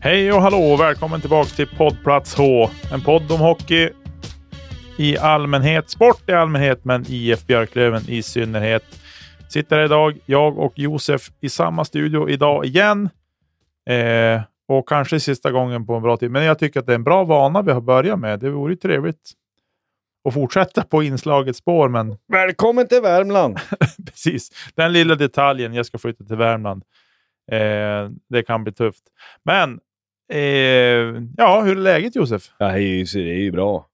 Hej och hallå och välkommen tillbaka till Poddplats H. En podd om hockey i allmänhet, sport i allmänhet, men IF Björklöven i synnerhet. Sitter idag jag och Josef i samma studio idag igen. Och kanske sista gången på en bra tid. Men jag tycker att det är en bra vana vi har börjat med. Det vore trevligt att fortsätta på inslagets spår. Men... välkommen till Värmland! Precis, den lilla detaljen. Jag ska flytta till Värmland. Det kan bli tufft. Men... ja, hur är läget, Josef? Ja, det är ju bra.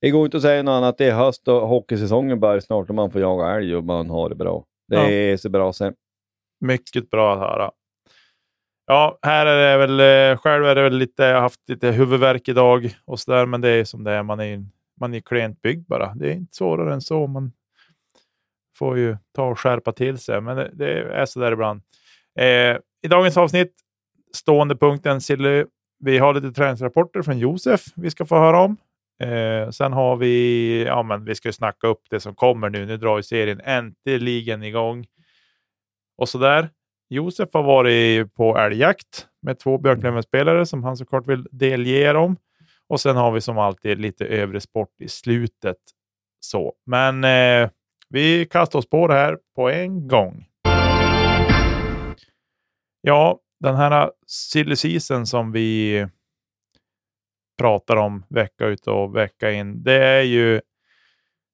Det går inte att säga något annat. Det är höst och hockeysäsongen börjar snart och man får jaga älg och man har det bra. Det är så bra sen. Mycket bra att höra. Ja, här är det väl, själv är det väl lite, jag har haft lite huvudvärk idag och så där, men det är som det är. Man är klent byggd bara. Det är inte svårare än så. Man får ju ta och skärpa till sig, men det är så där ibland. I dagens avsnitt stående punkten, Silly. Vi har lite träningsrapporter från Josef vi ska få höra om. Sen har vi, ja men vi ska ju snacka upp det som kommer nu. Nu drar ju serien äntligen igång. Och sådär. Josef har varit på älgjakt med 2 Björklöven-spelare som han såklart vill delge dem. Och sen har vi som alltid lite övrig sport i slutet. Så, men vi kastar oss på det här på en gång. Ja, den här silly season som vi pratar om vecka ut och vecka in. Det är ju...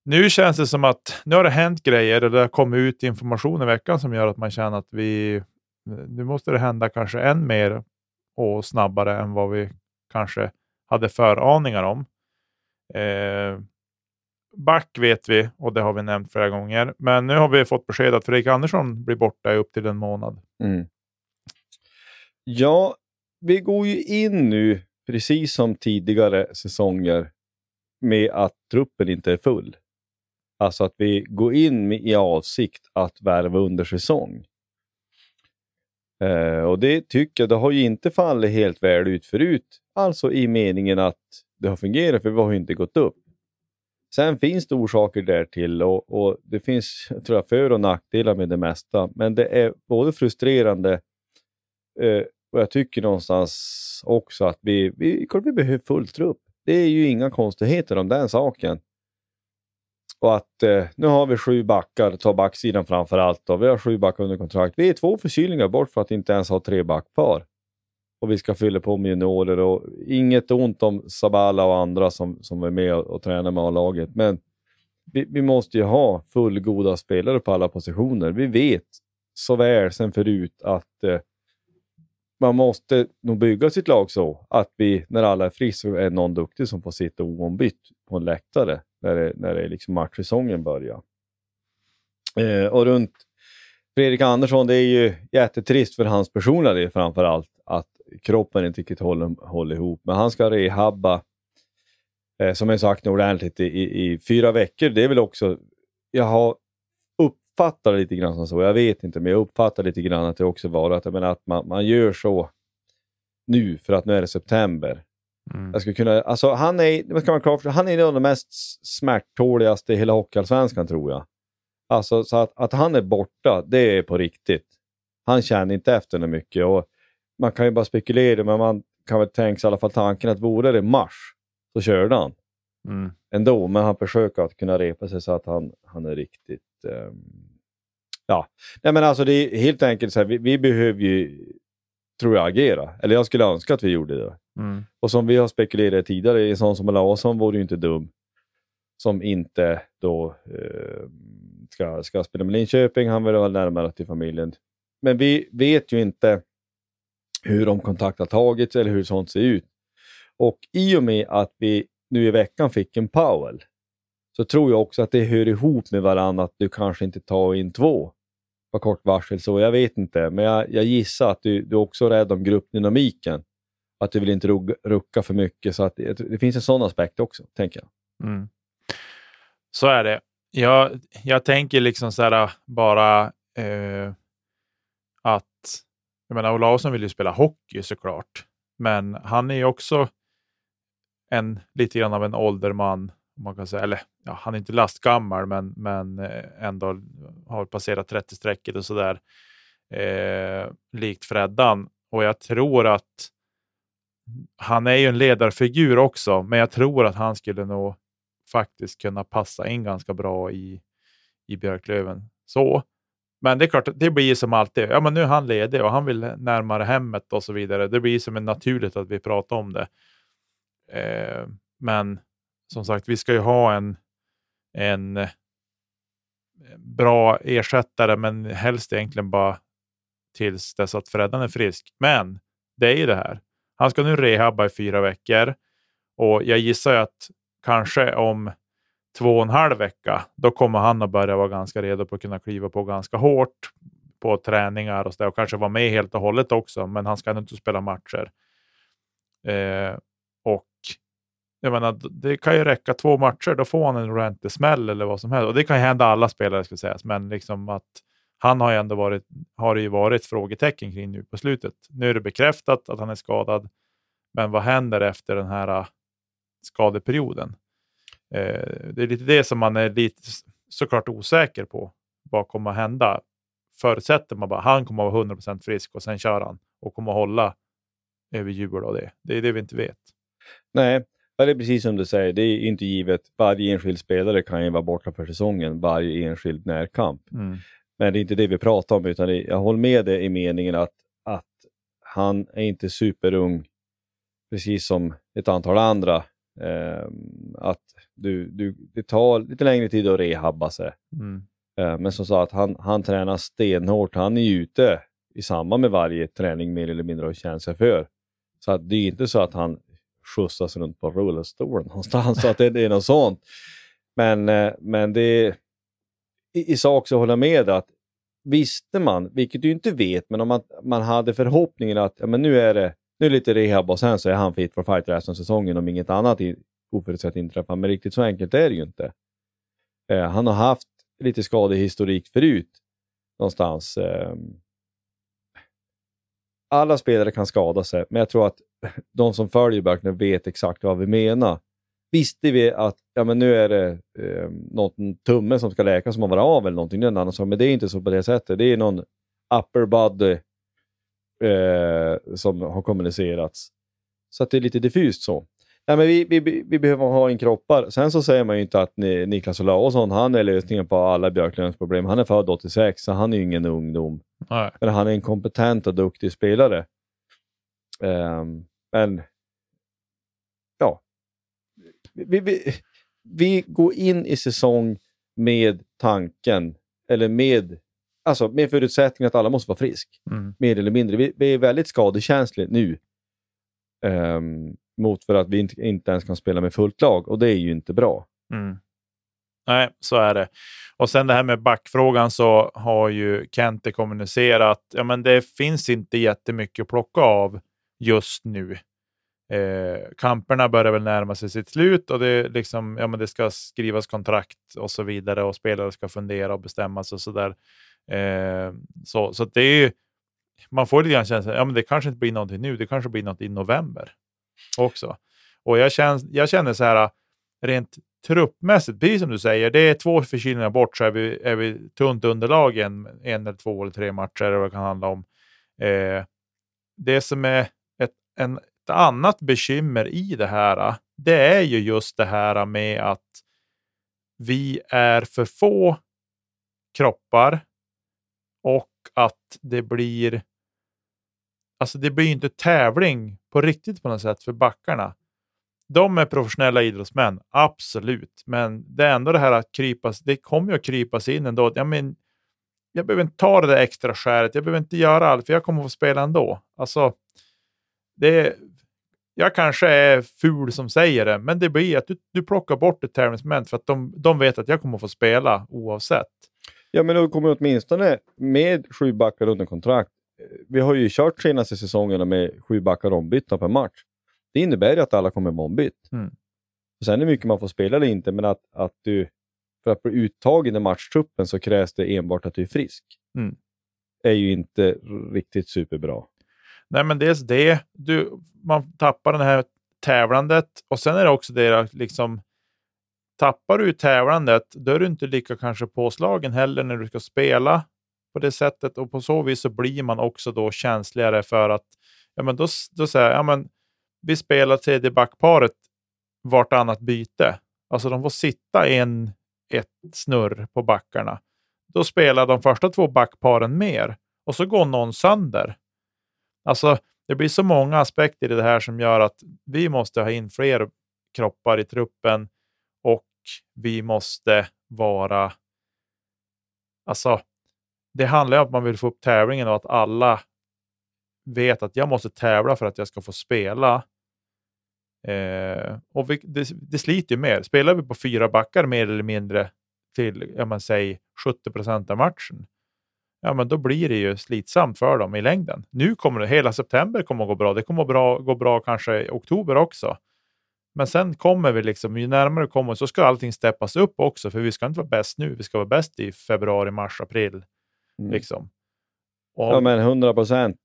nu känns det som att... nu har det hänt grejer och det har kommit ut information i veckan som gör att man känner att vi... nu måste det hända kanske än mer och snabbare än vad vi kanske hade föraningar om. Back vet vi och det har vi nämnt flera gånger. Men nu har vi fått besked att Fredrik Andersson blir borta i upp till en månad. Mm. Ja, vi går ju in nu, precis som tidigare säsonger, med att truppen inte är full. Alltså att vi går in med, i avsikt att värva under säsong. Och det tycker jag, det har ju inte fallit helt väl ut förut. Alltså i meningen att det har fungerat, för vi har ju inte gått upp. Sen finns det orsaker därtill och det finns, tror jag, för- och nackdelar med det mesta. Men det är både frustrerande... och jag tycker någonstans också att vi behöver fullt upp. Det är ju inga konstigheter om den saken. Och att nu har vi 7 backar, ta backsidan framför allt. Och vi har 7 backar under kontrakt. Vi är 2 förkylningar bort för att inte ens ha 3 backpar. Och vi ska fylla på med juniorer. Och inget ont om Sabala och andra som är med och tränar med A-laget. Men vi måste ju ha fullgoda spelare på alla positioner. Vi vet så väl sen förut att... man måste nog bygga sitt lag så att vi, när alla är friska, är någon duktig som får sitta oombytt på en läktare när det liksom matchsäsongen börjar. Och runt Fredrik Andersson, det är ju jättetrist för hans personliga, framförallt att kroppen inte riktigt håller ihop. Men han ska rehabba, som jag sagt, ordentligt i 4 veckor. Det är väl också, uppfattar lite grann som så. Jag vet inte, men jag uppfattar lite grann att det också var att man gör så nu för att nu är det september. Mm. Jag skulle kunna, alltså han är den av mest smärttåligaste i hela hockeyallsvenskan, tror jag. Alltså så att han är borta, det är på riktigt. Han känner inte efter det mycket, och man kan ju bara spekulera, men man kan väl tänka sig i alla fall tanken att vore det mars så körde han. Mm. Ändå, men han försöker att kunna repa sig så att han är riktigt ja. Nej, men alltså det är helt enkelt så här, vi behöver ju, tror jag, agera. Eller jag skulle önska att vi gjorde det. Mm. Och som vi har spekulerat tidigare, en sån som Olausson vore ju inte dum, som inte då ska spela med Linköping. Han vill väl närmare till familjen. Men vi vet ju inte hur de kontakt har tagits eller hur sånt ser ut. Och i och med att vi nu i veckan fick en Powell, så tror jag också att det hör ihop med varandra, att du kanske inte tar in 2 på kort varsel, så jag vet inte. Men jag gissar att du också är rädd om gruppdynamiken. Att du vill inte rucka för mycket, så att det finns en sån aspekt också, tänker jag. Mm. Så är det. Jag tänker liksom så här bara att jag menar, Olausson vill ju spela hockey såklart, men han är ju också en lite grann av en ålderman, man kan säga, eller ja, han är inte lastgammal, men ändå har passerat 30-strecket och sådär, likt Freddan. Och jag tror att han är ju en ledarfigur också, men jag tror att han skulle nog faktiskt kunna passa in ganska bra i Björklöven. Så, men det är klart, det blir som alltid, ja men nu är han ledig och han vill närmare hemmet och så vidare. Det blir som en naturligt att vi pratar om det. Men som sagt, vi ska ju ha en bra ersättare, men helst egentligen bara tills dess att Freddan är frisk. Men det är ju det här. Han ska nu rehabba i 4 veckor, och jag gissar att kanske om 2,5 vecka då kommer han att börja vara ganska redo på att kunna kliva på ganska hårt på träningar och så där, och kanske vara med helt och hållet också, men han ska inte spela matcher. Och jag menar, det kan ju räcka 2 matcher, då får han en ordentlig smäll eller vad som helst. Och det kan ju hända alla spelare, ska sägas, men liksom att han har ju ändå varit frågetecken kring nu på slutet. Nu är det bekräftat att han är skadad, men vad händer efter den här skadeperioden? Det är lite det som man är lite såklart osäker på. Vad kommer att hända? Förutsätter man bara han kommer att vara 100% frisk och sen kör han och kommer att hålla över jul av det. Det är det vi inte vet. Nej, det är precis som du säger. Det är inte givet. Varje enskild spelare kan ju vara borta för säsongen. Varje enskild närkamp. Mm. Men det är inte det vi pratar om, utan jag håller med dig i meningen att han är inte superung, precis som ett antal andra. Att det tar lite längre tid att rehabba sig. Mm. Men som sagt, han tränar stenhårt. Han är ute i samband med varje träning mer eller mindre och känner sig för. Så att det är inte så att han skjutsas runt på rullstolen någonstans. Så att det är något sånt. Men det i sak så håller jag med att visste man, vilket du inte vet, men om man hade förhoppningen att ja, men nu är lite rehab och sen så är han fit för fight resten av säsongen om inget annat oförutsett inträffar. Men riktigt så enkelt är det ju inte. Han har haft lite skadehistorik förut någonstans. Alla spelare kan skada sig, men jag tror att de som följer Björklöven vet exakt vad vi menar. Visste vi att ja, men nu är det någon tumme som ska läka som man var av eller någonting, men det är inte så på det sättet. Det är någon upper body som har kommunicerats. Så att det är lite diffust så. Nej, men vi behöver ha en kroppar. Sen så säger man ju inte att Niklas Olausson, han är lösningen på alla Björklövens problem. Han är född 86, så han är ju ingen ungdom. Nej. Men han är en kompetent och duktig spelare. Men ja, vi går in i säsong med tanken, eller med förutsättning att alla måste vara frisk. Mm. Mer eller mindre. Vi är väldigt skadekänsliga nu. mot för att vi inte ens kan spela med fullt lag, och det är ju inte bra. Mm. Nej, så är det. Och sen det här med backfrågan, så har ju Kente kommunicerat, ja men det finns inte jättemycket att plocka av just nu. Kamperna börjar väl närma sig sitt slut, och det liksom, ja men det ska skrivas kontrakt och så vidare, och spelare ska fundera och bestämma sig och sådär. Så det är ju, man får lite grann känslan, ja men det kanske inte blir någonting nu, det kanske blir något i november också. Och jag känner så här rent truppmässigt, precis som du säger, det är 2 förkylningar bort, så är vi tunt underlag en eller 2 eller 3 matcher, eller vad det kan handla om. Det som är ett annat bekymmer i det här, det är ju just det här med att vi är för få kroppar, och att det blir inte tävling på riktigt på något sätt för backarna. De är professionella idrottsmän, absolut. Men det är ändå det här att krypas, det kommer ju att krypas in ändå. Jag behöver inte ta det där extra skäret, jag behöver inte göra allt, för jag kommer att få spela ändå. Alltså, jag kanske är ful som säger det, men det blir att du plockar bort ett tävlingsmoment, för att de vet att jag kommer att få spela oavsett. Ja, men då kommer åtminstone med 7 backar under kontrakt. Vi har ju kört senaste säsongerna med 7 backar ombytta per match. Det innebär ju att alla kommer vara ombytt. Mm. Och sen är mycket man får spela eller inte, men att du, för att bli uttagen i matchtruppen, så krävs det enbart att du är frisk. Mm. Är ju inte riktigt superbra. Nej, men dels det. Man tappar den här tävlandet, och sen är det också det liksom, tappar du tävlandet, då är du inte lika kanske påslagen heller när du ska spela på det sättet, och på så vis så blir man också då känsligare för att, ja men då säger jag, ja men vi spelar tredje backparet vartannat byte. Alltså de får sitta ett snurr på backarna. Då spelar de första 2 backparen mer. Och så går någon sönder. Alltså det blir så många aspekter i det här som gör att vi måste ha in fler kroppar i truppen. Och vi måste vara... Alltså det handlar om att man vill få upp tävlingen, och att alla vet att jag måste tävla för att jag ska få spela. Och det sliter ju mer. Spelar vi på 4 backar mer eller mindre till, ja men säg 70% av matchen, ja men då blir det ju slitsamt för dem i längden. Nu kommer det, hela september kommer att gå bra. Det kommer gå bra kanske i oktober också. Men sen kommer vi liksom, ju närmare kommer, så ska allting steppas upp också, för vi ska inte vara bäst nu. Vi ska vara bäst i februari, mars, april. Mm. Liksom. Och, ja men 100%.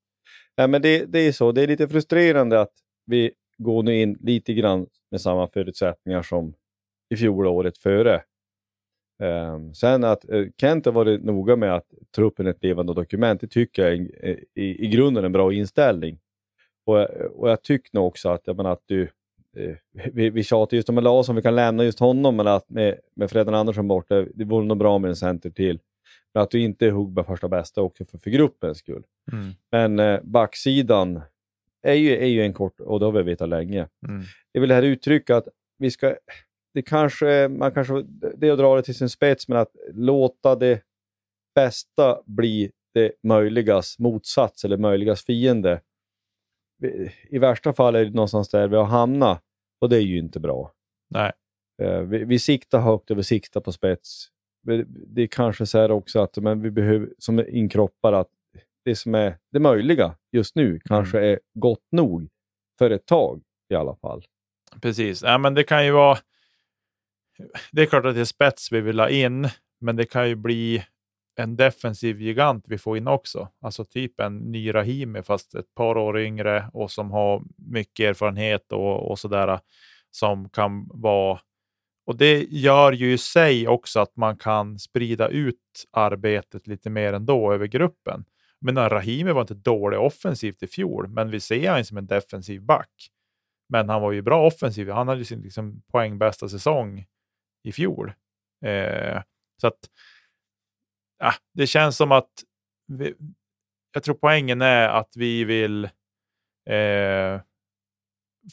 Nej, men det är så. Det är lite frustrerande att vi går nu in lite grann med samma förutsättningar som i fjol året före. Sen att Kent har varit noga med att truppen är ett levande dokument. Det tycker jag i grunden är en bra inställning. Och jag tycker nog också att, jag menar, att vi tjatar just om Olausson, vi kan lämna just honom, men att med Fredrik Andersson borta, det vore nog bra med en center till. Men att du inte hugger första bästa också för gruppens skull. Mm. Men backsidan är ju en kort, och det har vi vetat länge. Mm. Det är väl det här uttrycket att vi ska, det är att dra det till sin spets, men att låta det bästa bli det möjligas motsats eller möjligas fiende. I värsta fall är det någonstans där vi har hamnat, och det är ju inte bra. Nej. Vi siktar högt och vi siktar på spets. Det är kanske så här också att, men vi behöver som inkroppar att det som är det möjliga just nu kanske är gott nog för ett tag i alla fall. Precis. Ja, men det kan ju vara, det är klart att det är spets vi vill ha in, men det kan ju bli en defensiv gigant vi får in också. Alltså typ en ny Rahimi, fast ett par år yngre och som har mycket erfarenhet och sådär, som kan vara. Och det gör ju i sig också att man kan sprida ut arbetet lite mer ändå över gruppen. Men Rahimi var inte dålig offensivt i fjol, men vi ser han som en defensiv back. Men han var ju bra offensiv. Han hade ju sin liksom poängbästa säsong i fjol. Så att det känns som att jag tror poängen är att vi vill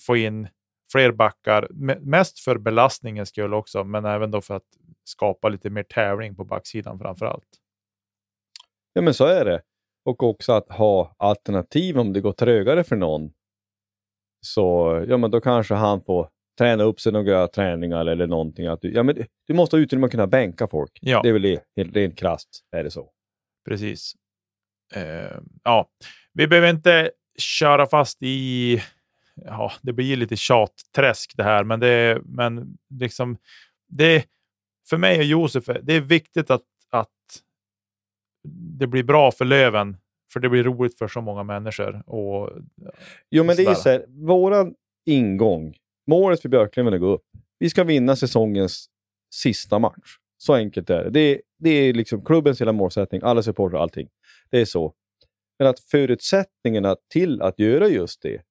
få in fler backar, mest för belastningens skull också, men även då för att skapa lite mer tävling på backsidan framförallt. Ja, men så är det. Och också att ha alternativ om det går trögare för någon. så ja, men då kanske han får träna upp sig några träningar eller någonting. Att ja, men du måste ha utrymme att kunna bänka folk. Ja. Det är väl det, rent krasst är det så. Precis. Ja, vi behöver inte köra fast i... Ja, det blir lite tjatträsk det här. Men liksom... Det, för mig och Josef, det är viktigt att det blir bra för Löven. För det blir roligt för så många människor. Och, jo, men det är så här. Våran ingång. Målet för Björklöven är att gå upp. Vi ska vinna säsongens sista match. Så enkelt är det. Det är liksom klubbens hela målsättning. Alla supportrar, allting. Det är så. Men att förutsättningarna till att göra just det.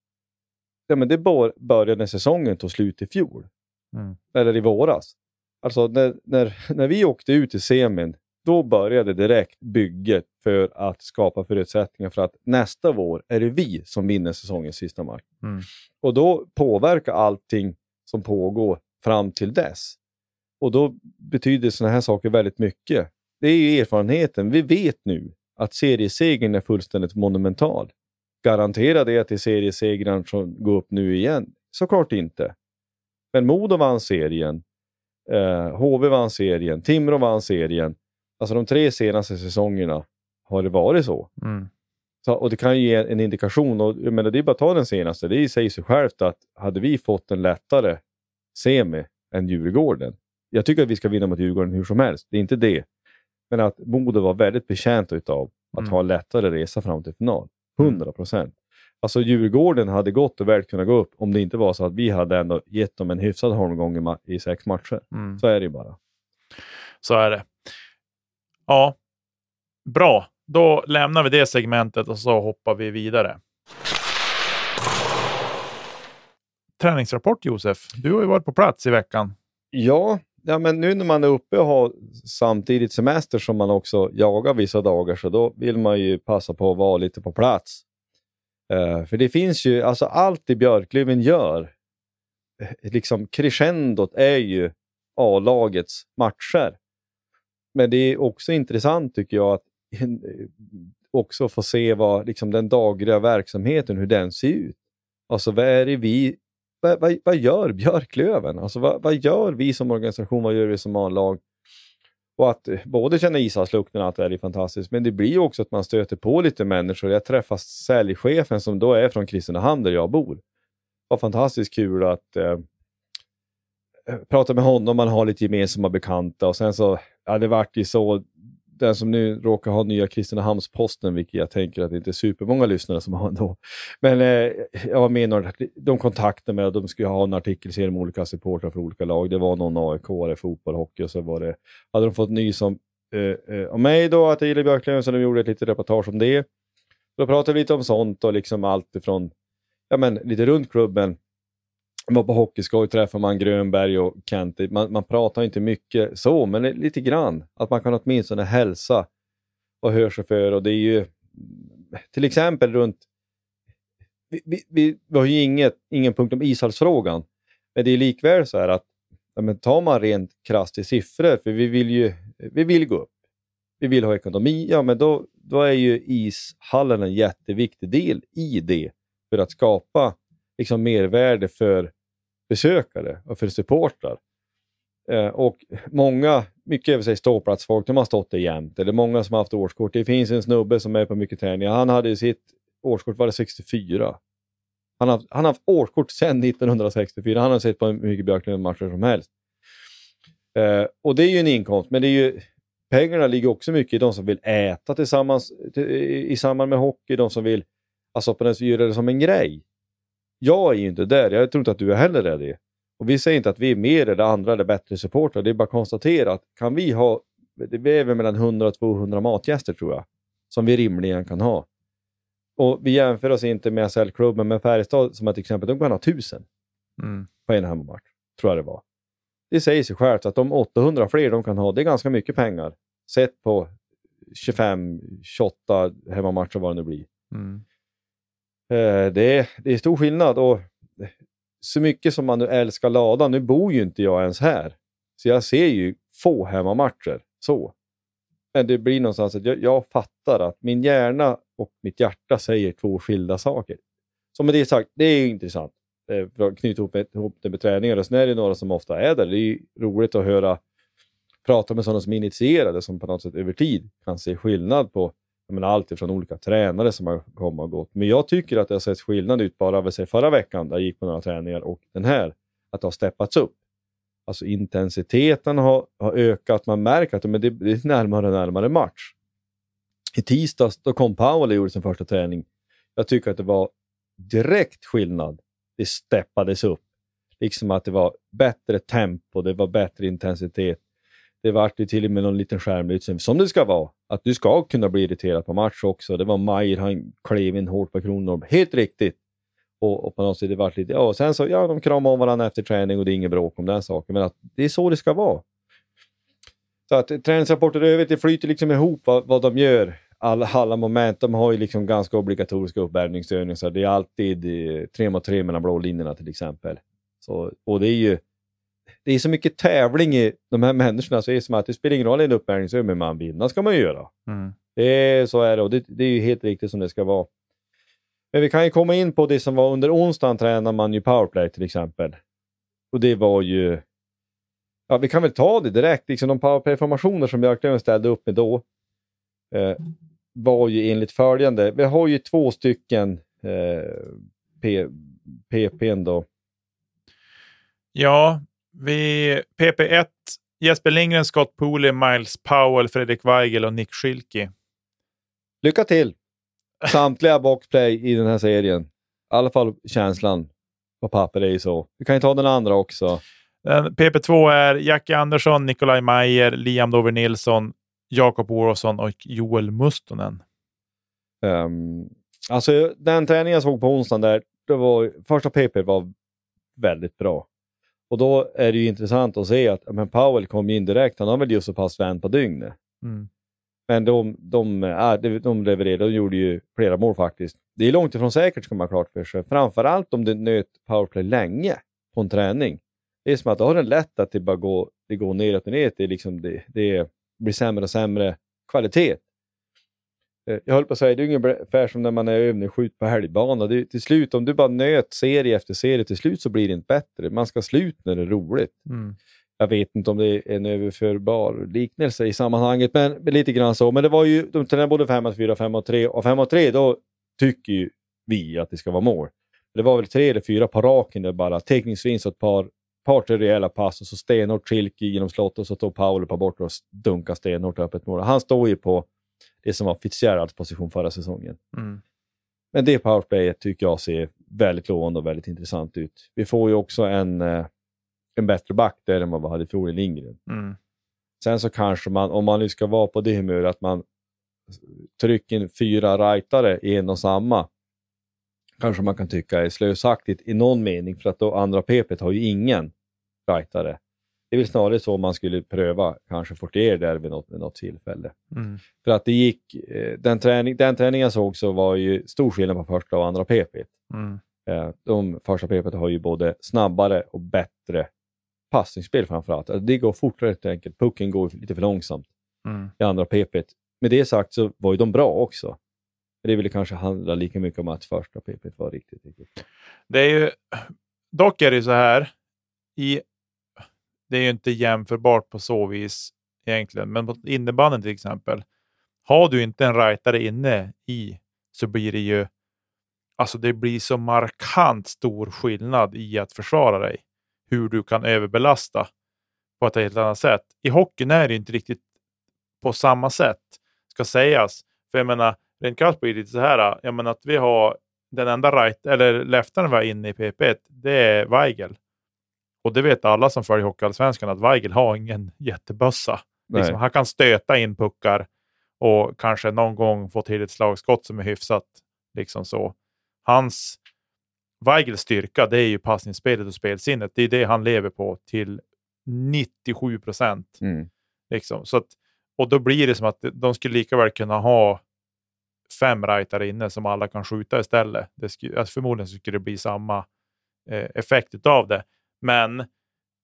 Ja, men det började när säsongen tog slut i fjol. Mm. Eller i våras. Alltså när vi åkte ut i semin, då började direkt bygget för att skapa förutsättningar för att nästa vår är det vi som vinner säsongens sista match. Mm. Och då påverkar allting som pågår fram till dess. Och då betyder sådana här saker väldigt mycket. Det är ju erfarenheten. Vi vet nu att seriesegern är fullständigt monumental. Garanterar det till seriesegraren som går upp nu igen? Såklart inte. Men Modo vann serien. HV vann serien. Timrå vann serien. Alltså de 3 senaste säsongerna har det varit så. Mm. Så och det kan ju ge en indikation. Och, jag menar, det är bara att ta den senaste. Det säger sig självt att hade vi fått en lättare semi än Djurgården. Jag tycker att vi ska vinna mot Djurgården hur som helst. Det är inte det. Men att Modo var väldigt bekänt utav att ha en lättare resa fram till final. 100%. Alltså Djurgården hade gott och väl kunnat gå upp om det inte var så att vi hade ändå gett dem en hyfsad holmgång i 6 matcher. Mm. Så är det bara. Så är det. Ja, bra. Då lämnar vi det segmentet och så hoppar vi vidare. Träningsrapport, Josef. Du har ju varit på plats i veckan. Ja, men nu när man är uppe och har samtidigt semester som man också jagar vissa dagar, så då vill man ju passa på att vara lite på plats. För det finns ju, alltså allt i Björklöven gör, liksom crescendot är ju A-lagets matcher. Men det är också intressant tycker jag att också få se vad liksom den dagliga verksamheten, hur den ser ut. Alltså vad gör Björklöven? Alltså vad gör vi som organisation? Vad gör vi som A-lag? Och att både känna ishallslukten och allt det är fantastiskt. Men det blir ju också att man stöter på lite människor. Jag träffar säljchefen som då är från Kristinehamn där jag bor. Det var fantastiskt kul att prata med honom. Man har lite gemensamma bekanta. Och sen så ja, det vart ju så. Den som nu råkar ha nya Kristinehamns-posten, vilket jag tänker att det inte är supermånga lyssnare som har ändå. Men jag var med de kontaktade mig och de skulle ha en artikelserie med olika supportrar för olika lag. Det var någon AIK, fotboll, hockey och så var det. Hade de fått ny som om mig då, att jag gillar Björklöven, så de gjorde ett litet reportage om det. Då pratade vi lite om sånt och liksom allt ifrån, ja men lite runt klubben. Man var på hockeyskoj, träffar man Grönberg och Kent. Man pratar inte mycket så, men lite grann. Att man kan åtminstone hälsa och hör sig för. Och det är ju till exempel runt... Vi har ju ingen punkt om ishallsfrågan. Men det är likväl så här att ja, men tar man rent krasst i siffror, för vi vill gå upp. Vi vill ha ekonomi. Ja, men då är ju ishallen en jätteviktig del i det för att skapa liksom mervärde för besökare och för supportrar. Och mycket över sig ståplatsfolk, de har stått det jämt. Eller många som har haft årskort. Det finns en snubbe som är på mycket träning. Han hade ju sitt årskort, var det 64? Han har haft årskort sedan 1964. Han har sett på mycket Björklöven-matcher som helst. Och det är ju en inkomst. Men det är ju, pengarna ligger också mycket i de som vill äta tillsammans i samband med hockey. De som vill alltså på den så göra det som en grej. Jag är ju inte där. Jag tror inte att du heller är det. Och vi säger inte att vi är mer eller andra eller bättre supportrar. Det är bara att konstatera att kan vi ha... Det är väl mellan 100 och 200 matgäster tror jag. Som vi rimligen kan ha. Och vi jämför oss inte med SL-klubben. Men Färjestad som ett exempel. De kan ha 1000 på en hemmamatch. Tror jag det var. Det säger sig självt att de 800 fler de kan ha. Det är ganska mycket pengar. Sett på 25-28 hemmamatcher vad det nu blir. Mm. Det är stor skillnad och så mycket som man nu älskar ladan, nu bor ju inte jag ens här. Så jag ser ju få hemmamatcher, så. Men det blir någonstans att jag fattar att min hjärna och mitt hjärta säger två skilda saker. Så med det sagt, det är ju intressant. knyta ihop det med träningar. Och sen är det några som ofta är där. Det är ju roligt att höra, prata med sådana som är initierade, som på något sätt över tid kan se skillnad på, jag menar, allt ifrån olika tränare som har kommit och gått. Men jag tycker att det har sett skillnad ut bara över sig förra veckan där jag gick på några träningar och den här, att det har steppats upp. Alltså intensiteten har ökat. Man märker att men det är närmare match. I tisdags då kom Powell och gjorde sin första träning. Jag tycker att det var direkt skillnad. Det steppades upp. Liksom att det var bättre tempo. Det var bättre intensitet. Det var ju till och med någon liten skärmlytsning som det ska vara. Att du ska kunna bli irriterad på match också. Det var Majer, han klev in hårt på Kronor. Helt riktigt. Och på något sätt det var lite, ja, och sen så, ja, de kramar om varandra efter träning och det är inget bråk om den saken. Men att det är så det ska vara. Så att träningsrapporter övrigt, det flyter liksom ihop vad de gör. Alla moment, de har ju liksom ganska obligatoriska uppvärmningsövningar. Så det är alltid 3 mot 3 mellan blå linjerna till exempel. Så, och det är ju, det är så mycket tävling i de här människorna så det är som att det spelar ingen roll i en uppvärmningsövning, men man vinner ska man göra. Mm. Så är det och det är ju helt riktigt som det ska vara. Men vi kan ju komma in på det som var under onsdagen, tränade man ju powerplay till exempel. Och det var ju, ja, vi kan väl ta det direkt, liksom de powerplay-formationer som Björklöven ställde upp med då var ju enligt följande. Vi har ju 2 stycken PPn då. Ja, vi PP1 Jesper Lindgren, Scott Pooley, Miles Powell, Fredrik Weigel och Nick Schilke. Lycka till! Samtliga boxplay i den här serien. I alla fall känslan på papper är ju så. Du kan ju ta den andra också. PP2 är Jackie Andersson, Nikolaj Meier, Liam Dover Nilsson, Jakob Olofsson och Joel Mustonen. Alltså den träningen jag såg på onsdagen där, det var, första PP var väldigt bra. Och då är det ju intressant att se att men Powell kom in direkt. Han har väl just så pass vänd på dygnet. Mm. Men de levererade och gjorde ju flera mål faktiskt. Det är långt ifrån säkert ska man klart för sig. Framförallt om det nöt powerplay länge på en träning. Det är som att det har den lätt att det bara går neråt och neråt. Det, är liksom det blir sämre och sämre kvalitet. Jag höll på att säga, det är ungefär som när man är övning skjut på helgbana. Till slut, om du bara nöt serie efter serie till slut så blir det inte bättre. Man ska slut när det är roligt. Mm. Jag vet inte om det är en överförbar liknelse i sammanhanget, men lite grann så. Men det var ju, de tränade både 5-4, 5-3. Och 5-3, då tycker ju vi att det ska vara mål. Det var väl 3 eller 4 på raken där bara. Tekningsvinst och ett par till rejäla pass. Och så stenhårt Schilke genom slott. Och så tog Powell på bort och dunkade stenhårt öppet mål. Han står ju på det som var Fitzgeralds position förra säsongen. Mm. Men det powerplayet tycker jag ser väldigt lovande och väldigt intressant ut. Vi får ju också en bättre back där än vad vi hade för i Lindgren. Mm. Sen så kanske man, om man nu ska vara på det humöret, att man trycker in 4 rightare i en och samma, kanske man kan tycka är slösaktigt i någon mening, för att då andra PP har ju ingen rightare. Det är väl snarare så man skulle pröva kanske Fortier där vid något tillfälle. Mm. För att det gick, den träning jag såg så var ju stor skillnad på första och andra PP. Mm. De första PP har ju både snabbare och bättre passningsspel framförallt. Alltså det går fortare helt enkelt. Pucken går lite för långsamt i andra PP. Med det sagt så var ju de bra också. Men det ville kanske handla lika mycket om att första PP var riktigt. Det är ju, dock är det ju så här, det är ju inte jämförbart på så vis egentligen. Men på innebanden till exempel, har du inte en rightare inne i, så blir det ju, alltså det blir så markant stor skillnad i att försvara dig. Hur du kan överbelasta på ett helt annat sätt. I hockeyn är det inte riktigt på samma sätt, ska sägas. För jag menar, rent krasst blir det lite så här. Jag menar att vi har den enda leftaren var inne i PP1, det är Weigel. Och det vet alla som följer hockeyallsvenskan att Weigel har ingen jättebössa. Liksom, han kan stöta in puckar och kanske någon gång få till ett slagskott som är hyfsat liksom så. Hans Weigels styrka, det är ju passningsspelet och spelsinnet. Det är det han lever på till 97%. Mm. Liksom. Så att, och då blir det som att de skulle lika väl kunna ha 5 rightare inne som alla kan skjuta istället. Det förmodligen skulle det bli samma effekt av det. Men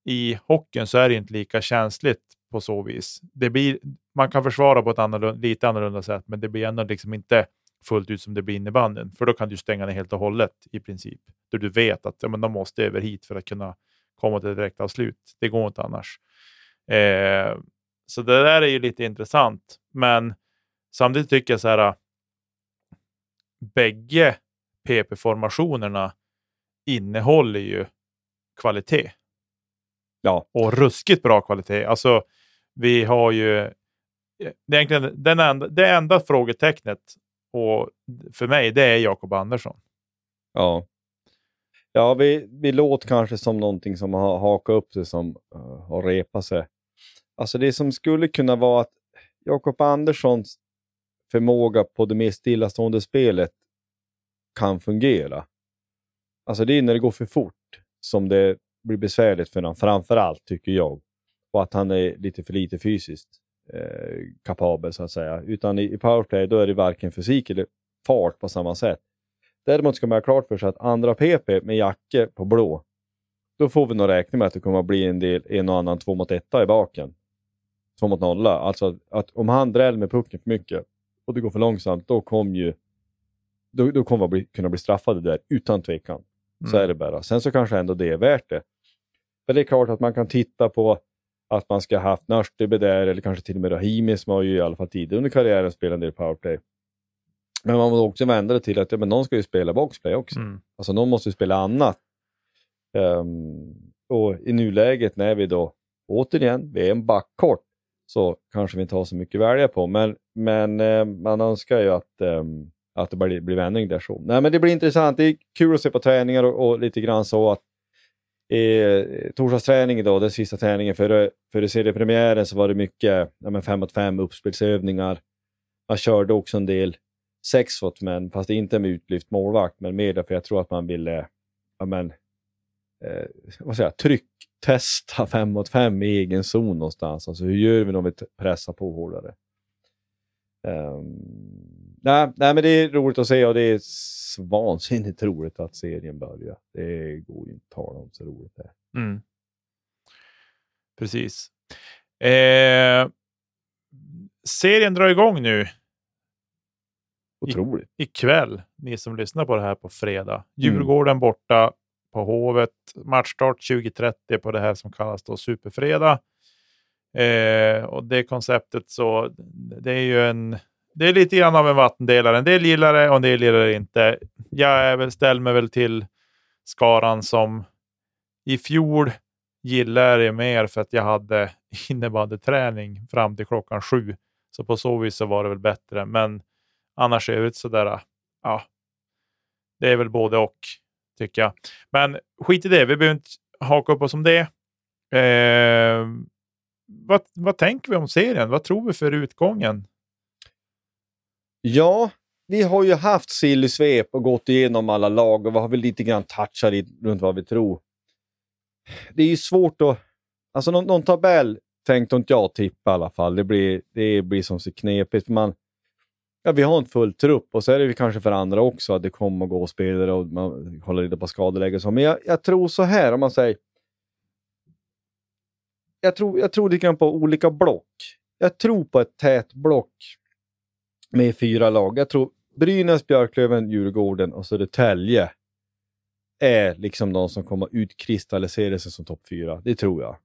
i hockeyn så är det inte lika känsligt på så vis. Man kan försvara på ett lite annorlunda sätt, men det blir ändå liksom inte fullt ut som det blir innebanden. För då kan du stänga den helt och hållet i princip. Där du vet att ja, men de måste över hit för att kunna komma till ett direkt avslut. Det går inte annars. Så det där är ju lite intressant. Men samtidigt tycker jag så här. Bägge PP-formationerna innehåller ju kvalitet. Ja. Och ruskigt bra kvalitet. Alltså vi har ju egentligen det enda frågetecknet och för mig det är Jakob Andersson. Ja. Ja, vi låter kanske som någonting som har hakat upp sig, som har repat sig. Alltså det som skulle kunna vara att Jakob Anderssons förmåga på det mest stillastående spelet kan fungera. Alltså det är när det går för fort som det blir besvärligt för honom. Framförallt tycker jag. Och att han är lite för lite fysiskt kapabel så att säga. Utan i powerplay då är det varken fysik eller fart på samma sätt. Däremot ska man ha klart för sig att andra PP med Jacke på blå. Då får vi nog räkna med att det kommer att bli en och annan 2-1 i baken. 2-0. Alltså att om han dräller med pucken för mycket och det går för långsamt, då kommer vi kunna bli straffade där utan tvekan. Så är det bara. Sen så kanske ändå det är värt det. Men det är klart att man kan titta på att man ska ha haft Nörstebö där, eller kanske till och med Rahimi som har ju i alla fall tidigare under karriären spelat en del powerplay. Men man måste också vända det till att ja, men någon ska ju spela boxplay också. Mm. Alltså någon måste ju spela annat. Och i nuläget när vi då återigen, vi är en backkort, så kanske vi inte har så mycket välja på. Men man önskar ju att det bara blir vändning där så. Nej, men det blir intressant. Det är kul att se på träningar och lite grann så att torsdagsträning idag, den sista träningen före seriepremiären, så var det mycket 5-5 uppspelsövningar. Man körde också en del 6-mot-män, fast inte med utlyft målvakt, men mer därför jag tror att man ville trycktesta 5-mot-5 i egen zon någonstans. Alltså hur gör vi när vi pressar på hårdare? Nej, men det är roligt att se och det är vansinnigt roligt att serien börjar. Det går ju inte att tala om så roligt det är. Mm. Precis. Serien drar igång nu. Otroligt. Ikväll, ni som lyssnar på det här på fredag. Djurgården borta på Hovet. Matchstart 20:30 på det här som kallas då Superfredag. Och det konceptet så det är ju det är lite grann av en vattendelare. En del gillar det och en del gillar det inte. Jag ställer mig väl till skaran som i fjol gillar det mer för att jag hade innebandyträning fram till 7:00. Så på så vis så var det väl bättre. Men annars är det sådär, ja, det är väl både och tycker jag. Men skit i det, vi behöver inte haka upp oss om det. Vad tänker vi om serien? Vad tror vi för utgången? Ja, vi har ju haft sillysvep och gått igenom alla lag och vi har väl lite grann touchat runt vad vi tror. Det är ju svårt att... Alltså någon tabell tänkte inte jag tippa i alla fall. Det blir som så knepigt. För vi har en full trupp och så är det kanske för andra också att det kommer och gå och spelare och man håller lite på skadeläge och så. Men jag tror så här om man säger... Jag tror det kan på olika block. Jag tror på ett tätt block med 4 lag. Jag tror Brynäs, Björklöven, Djurgården och Södertälje är liksom de som kommer utkristallisera sig som topp 4. Det tror jag.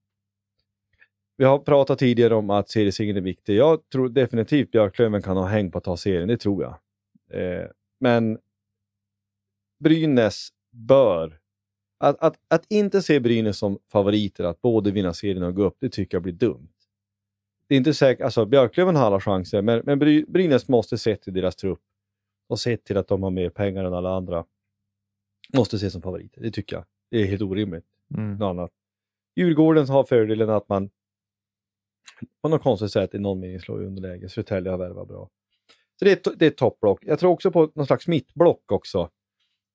Vi har pratat tidigare om att seriesegern är viktig. Jag tror definitivt Björklöven kan ha häng på att ta serien. Det tror jag. Men Brynäs bör... Att inte se Brynäs som favoriter, att både vinna serien och gå upp, det tycker jag blir dumt. Det är inte säkert, alltså Björklöven har alla chanser, men Brynäs måste se till deras trupp och se till att de har mer pengar än alla andra. Måste se som favoriter, det tycker jag. Det är helt orimligt. Något annat. Djurgården har fördelen att man på något konstigt sätt i någon mening slår i underläge. Södertälje har värvat bra. Så det är ett toppblock. Jag tror också på någon slags mittblock också.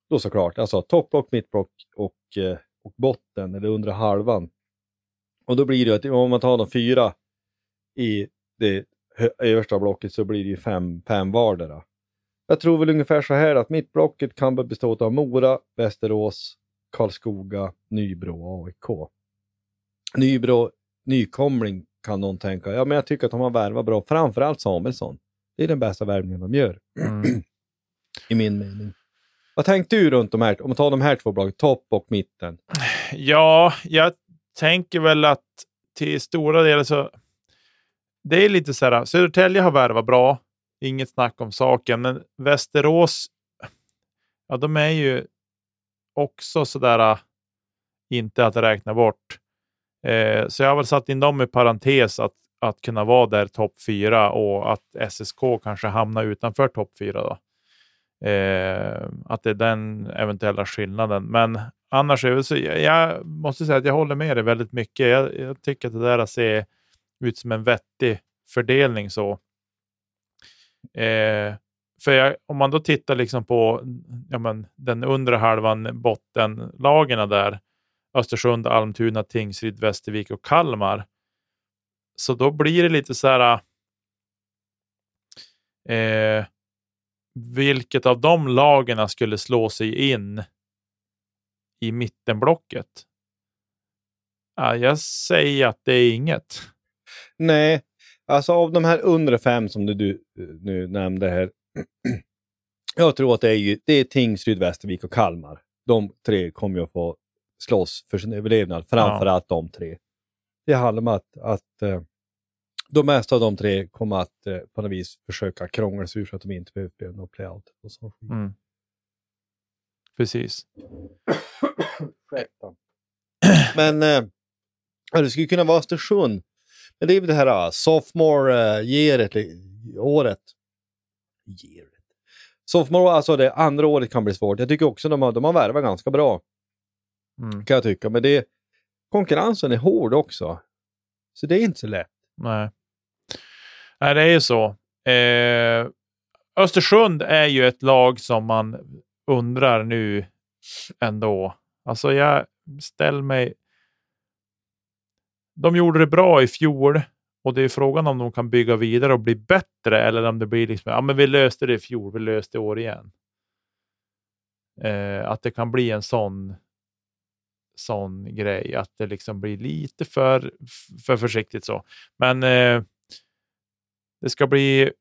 Då såklart, alltså toppblock, mittblock och botten, eller under halvan. Och då blir det att om man tar de 4 i det översta blocket så blir det ju 5 vardera. Jag tror väl ungefär så här att mittblocket kan bestå av Mora, Västerås, Karlskoga, Nybro, AIK. Nybro, nykomling kan någon tänka. Ja, men jag tycker att de har värvat bra, framförallt Samuelsson. Det är den bästa värvningen de gör. i min mening. Vad tänkte du runt de här, om man tar de här två bolagen, topp och mitten? Ja, jag tänker väl att till stora delar så det är lite så här, Södertälje har värvat bra, inget snack om saken, men Västerås, ja, de är ju också sådär inte att räkna bort. Så jag har väl satt in dem i parentes att kunna vara där topp 4 och att SSK kanske hamnar utanför topp 4 då. Att det är den eventuella skillnaden. Men annars är det så, jag måste säga att jag håller med dig väldigt mycket. Jag tycker att det där ser ut som en vettig fördelning så. För om man då tittar liksom på den undre halvan, bottenlagerna där, Östersund, Almtuna, Tingsryd, Västervik och Kalmar, så då blir det lite så här, vilket av de lagerna skulle slå sig in i mittenblocket? Ja, jag säger att det är inget. Nej, alltså av de här undre 5 som du nu nämnde här, jag tror att det är Tingsryd, Västervik och Kalmar. De tre kommer ju att få slåss för sin överlevnad, framförallt de tre. Det handlar om att de mesta av de tre kommer att på något vis försöka krångla sig ur så att de inte behöver bli något playout och så. Mm. Precis. Men det skulle kunna vara Östersund. Men det är det här sophomore-året. Sophomore, alltså det andra året kan bli svårt. Jag tycker också de har värvat ganska bra. Mm. Kan jag tycka. Men konkurrensen är hård också. Så det är inte så lätt. Nej, det är ju så. Östersund är ju ett lag som man undrar nu ändå. Alltså jag ställer mig... De gjorde det bra i fjol och det är frågan om de kan bygga vidare och bli bättre eller om det blir liksom, ja men vi löste det i fjol, vi löste det i år igen. Att det kan bli en sån grej, att det liksom blir lite för försiktigt så. Men det ska bli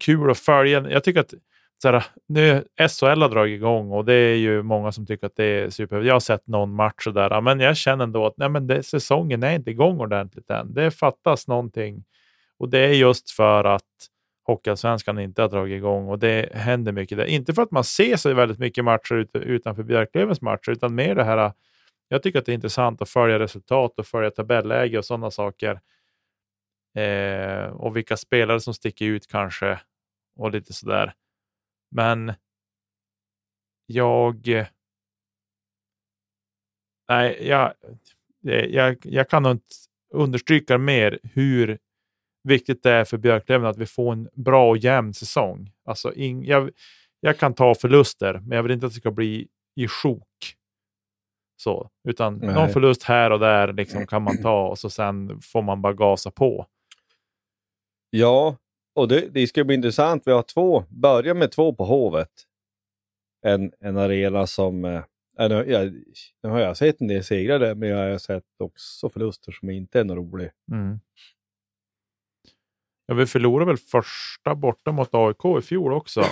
kul att följa. Jag tycker att såhär, nu SHL har dragit igång och det är ju många som tycker att det är superhäftigt. Jag har sett någon match och där, men jag känner ändå att säsongen är inte igång ordentligt än. Det fattas någonting och det är just för att Hockeyallsvenskan inte har dragit igång och det händer mycket där. Inte för att man ser så väldigt mycket matcher utanför Björklövens matcher, utan mer det här, jag tycker att det är intressant att följa resultat och följa tabelläge och sådana saker. Och vilka spelare som sticker ut kanske och lite sådär. Men jag kan inte understryka mer hur viktigt det är för Björklöven att vi får en bra och jämn säsong. Alltså jag kan ta förluster, men jag vill inte att det ska bli i sjok. Så, utan någon förlust här och där liksom kan man ta och så sen får man bara gasa på. Ja. Och det ska bli intressant. Vi har börjar med 2 på Hovet. En arena som... nu har jag sett en del segrade, men jag har sett också förluster som inte är något roligt. Mm. Ja, vi förlorade väl första borta mot AIK i fjol också.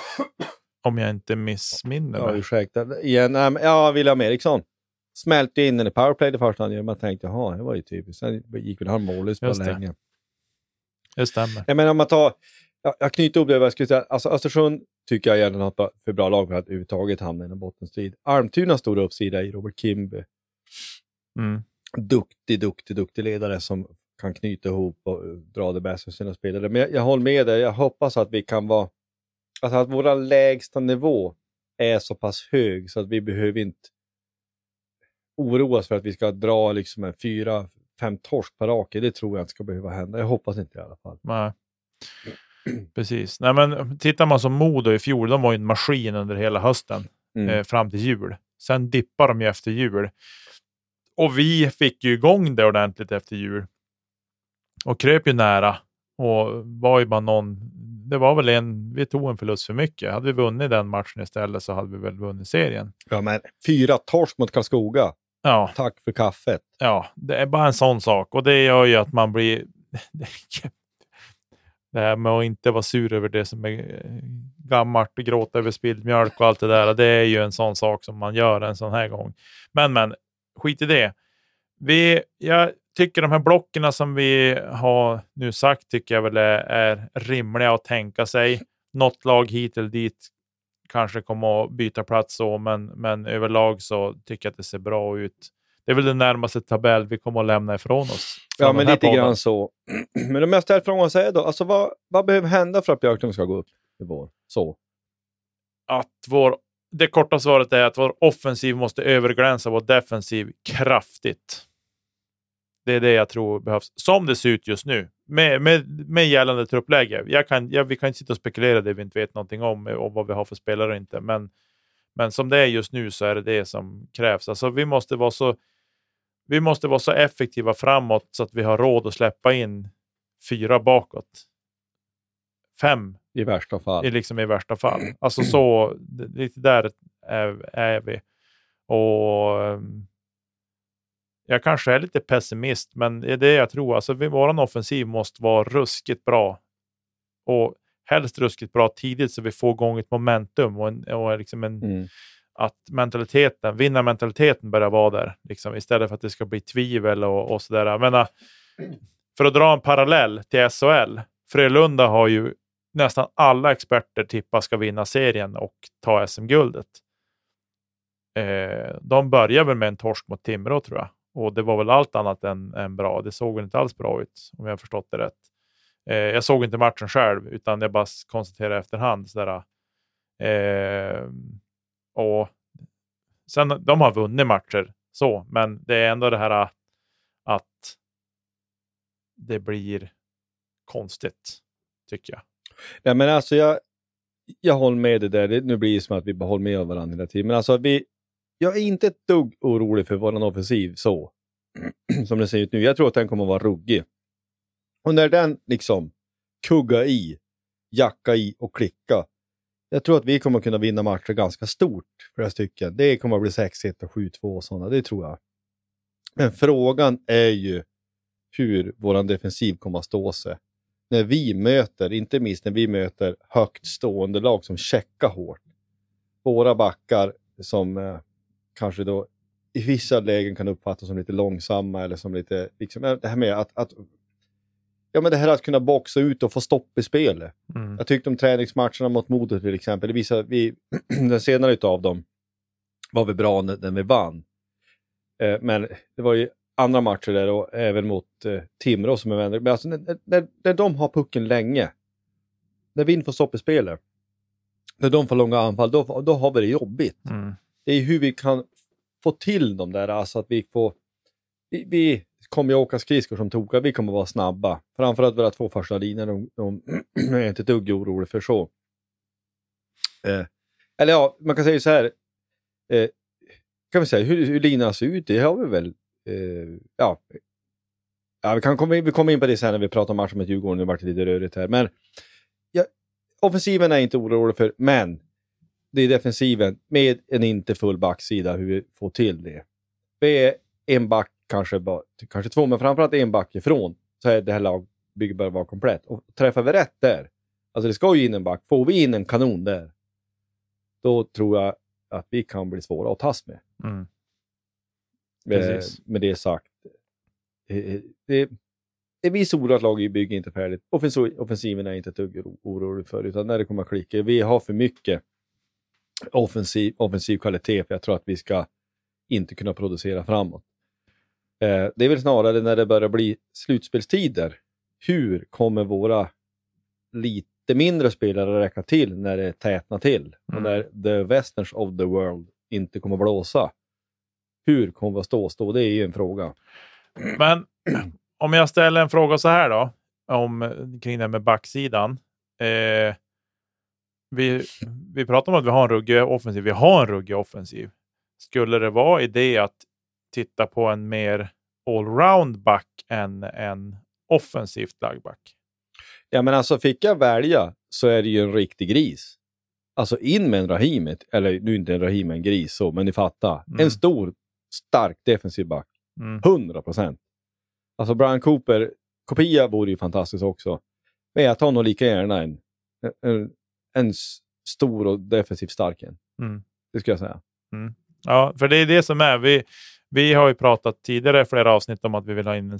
Om jag inte missminner. Ja, ursäkta. William Eriksson smälte in i powerplay det första han gjorde. Man tänkte, det var ju typiskt. Sen gick väl han målös på länge. Det stämmer. Jag menar, om man tar... Jag knyter upp det jag skulle säga. Alltså Östersund tycker jag gärna har ett för bra lag för att överhuvudtaget hamna i en bottenstrid. Almtuna stora uppsida i Robert Kimby. Mm. Duktig ledare som kan knyta ihop och dra det bästa för sina spelare. Men jag håller med dig. Jag hoppas att vi kan vara... Alltså att vår lägsta nivå är så pass hög så att vi behöver inte oroas för att vi ska dra liksom en 4-5 torsk per rake. Det tror jag inte ska behöva hända. Jag hoppas inte i alla fall. Nej. Precis. Nej, men tittar man som Modo i fjol, de var ju en maskin under hela hösten fram till jul. Sen dippar de ju efter jul. Och vi fick ju igång det ordentligt efter jul. Och kröp ju nära. Och var ju bara vi tog en förlust för mycket. Hade vi vunnit den matchen istället så hade vi väl vunnit serien. Ja, men 4 torsk mot Karlskoga. Ja. Tack för kaffet. Ja, det är bara en sån sak. Och det gör ju att man blir... Det här med att inte vara sur över det som är gammalt och gråta över spilld mjölk och allt det där. Det är ju en sån sak som man gör en sån här gång. Men, skit i det. Jag tycker de här blockerna som vi har nu sagt tycker jag väl är rimliga att tänka sig. Något lag hit eller dit kanske kommer att byta plats så, men överlag så tycker jag att det ser bra ut. Det är väl den närmaste tabell vi kommer att lämna ifrån oss. Ja, men lite grann så. Men om jag ställer frågan och säger då, alltså vad behöver hända för att Björklund ska gå upp i vår? Så. Det korta svaret är att vår offensiv måste överglänsa vår defensiv kraftigt. Det är det jag tror behövs. Som det ser ut just nu. Med gällande truppläge. Vi kan inte sitta och spekulera det vi inte vet någonting om vad vi har för spelare och inte. Men som det är just nu så är det det som krävs. Alltså vi måste vara så effektiva framåt så att vi har råd att släppa in 4 bakåt. 5 i värsta fall. Alltså så lite där är vi. Och jag kanske är lite pessimist, men det är det jag tror. Alltså våran offensiv måste vara ruskigt bra. Och helst ruskigt bra tidigt så vi får igång ett momentum att mentaliteten, vinnarmentaliteten börjar vara där liksom, istället för att det ska bli tvivel och sådär. Jag menar, för att dra en parallell till SHL, Frölunda har ju nästan alla experter tippa ska vinna serien och ta SM-guldet. De började väl med en torsk mot Timrå tror jag. Och det var väl allt annat än bra. Det såg inte alls bra ut om jag har förstått det rätt. Jag såg inte matchen själv utan jag bara konstaterade efterhand sådär. Och sen de har vunnit matcher så, men det är ändå det här att det blir konstigt tycker jag. Ja, men alltså jag håller med det där. Nu blir det som att vi bara håller med varandra hela tiden. Men alltså jag är inte ett dugg orolig för våran offensiv så som det ser ut nu. Jag tror att den kommer att vara ruggig. Och när den liksom kuggar i, jacka i och klicka. Jag tror att vi kommer kunna vinna matcher ganska stort för det stycken. Det kommer att bli 6-1 och 7-2 och sådana, det tror jag. Men frågan är ju hur våran defensiv kommer att stå sig. När vi möter, inte minst när vi möter högt stående lag som checkar hårt. Våra backar som kanske då i vissa lägen kan uppfattas som lite långsamma eller som lite, liksom, det här med att kunna boxa ut och få stopp i spelet. Mm. Jag tyckte om träningsmatcherna mot Modo till exempel. Det visade vi, den senare utav dem var vi bra när vi vann. Men det var ju andra matcher där och även mot Timrå som är vänner. Men alltså när de har pucken länge, när vi inte får stopp i spelet, när de får långa anfall, då har vi det jobbigt. Mm. Det är hur vi kan få till dem där, alltså att vi får... Vi kommer ju åka skridskor som tokar. Vi kommer vara snabba. Framförallt våra 2 första linjer. De är inte dugg orolig för så. Eller ja, man kan säga så här. Kan vi säga hur linan ser ut? Det har vi väl... vi kommer in på det sen när vi pratar om matchen med Djurgården. Det har varit lite rörigt här. Men offensiven är inte orolig för. Men det är defensiven med en inte full backsida. Hur vi får till det. Vi är en back. Kanske 2, men framförallt en back ifrån så är det här lagbygget börjar vara komplett. Och träffar vi rätt där, alltså det ska ju in en back, får vi in en kanon där, då tror jag att vi kan bli svåra att tas med. Mm. Med det sagt, det visar oro att laget bygger inte färdigt. Offensiven är inte ett dugg orolig för, utan när det kommer att klicka, vi har för mycket offensiv kvalitet för jag tror att vi ska inte kunna producera framåt. Det är väl snarare när det börjar bli slutspelstider. Hur kommer våra lite mindre spelare räcka till när det tätnar till? Och när the westerns of the world inte kommer blåsa. Hur kommer vi att stå? Det är ju en fråga. Men om jag ställer en fråga så här då. Kring det med backsidan. Vi pratar om att vi har en ruggig offensiv. Vi har en ruggig offensiv. Skulle det vara i det att titta på en mer allround back än en offensivt lagback? Ja, men alltså fick jag välja så är det ju en riktig gris. Alltså in med en Rahimi, eller nu inte en Rahimi, en gris så, men ni fattar. Mm. En stor, stark defensiv back. 100%. Alltså Brian Cooper, kopia vore ju fantastiskt också. Men jag tar nog lika gärna en stor och defensivt stark än. Mm. Det ska jag säga. Mm. Ja, för det är det som är. Vi har ju pratat tidigare flera avsnitt om att vi vill ha in en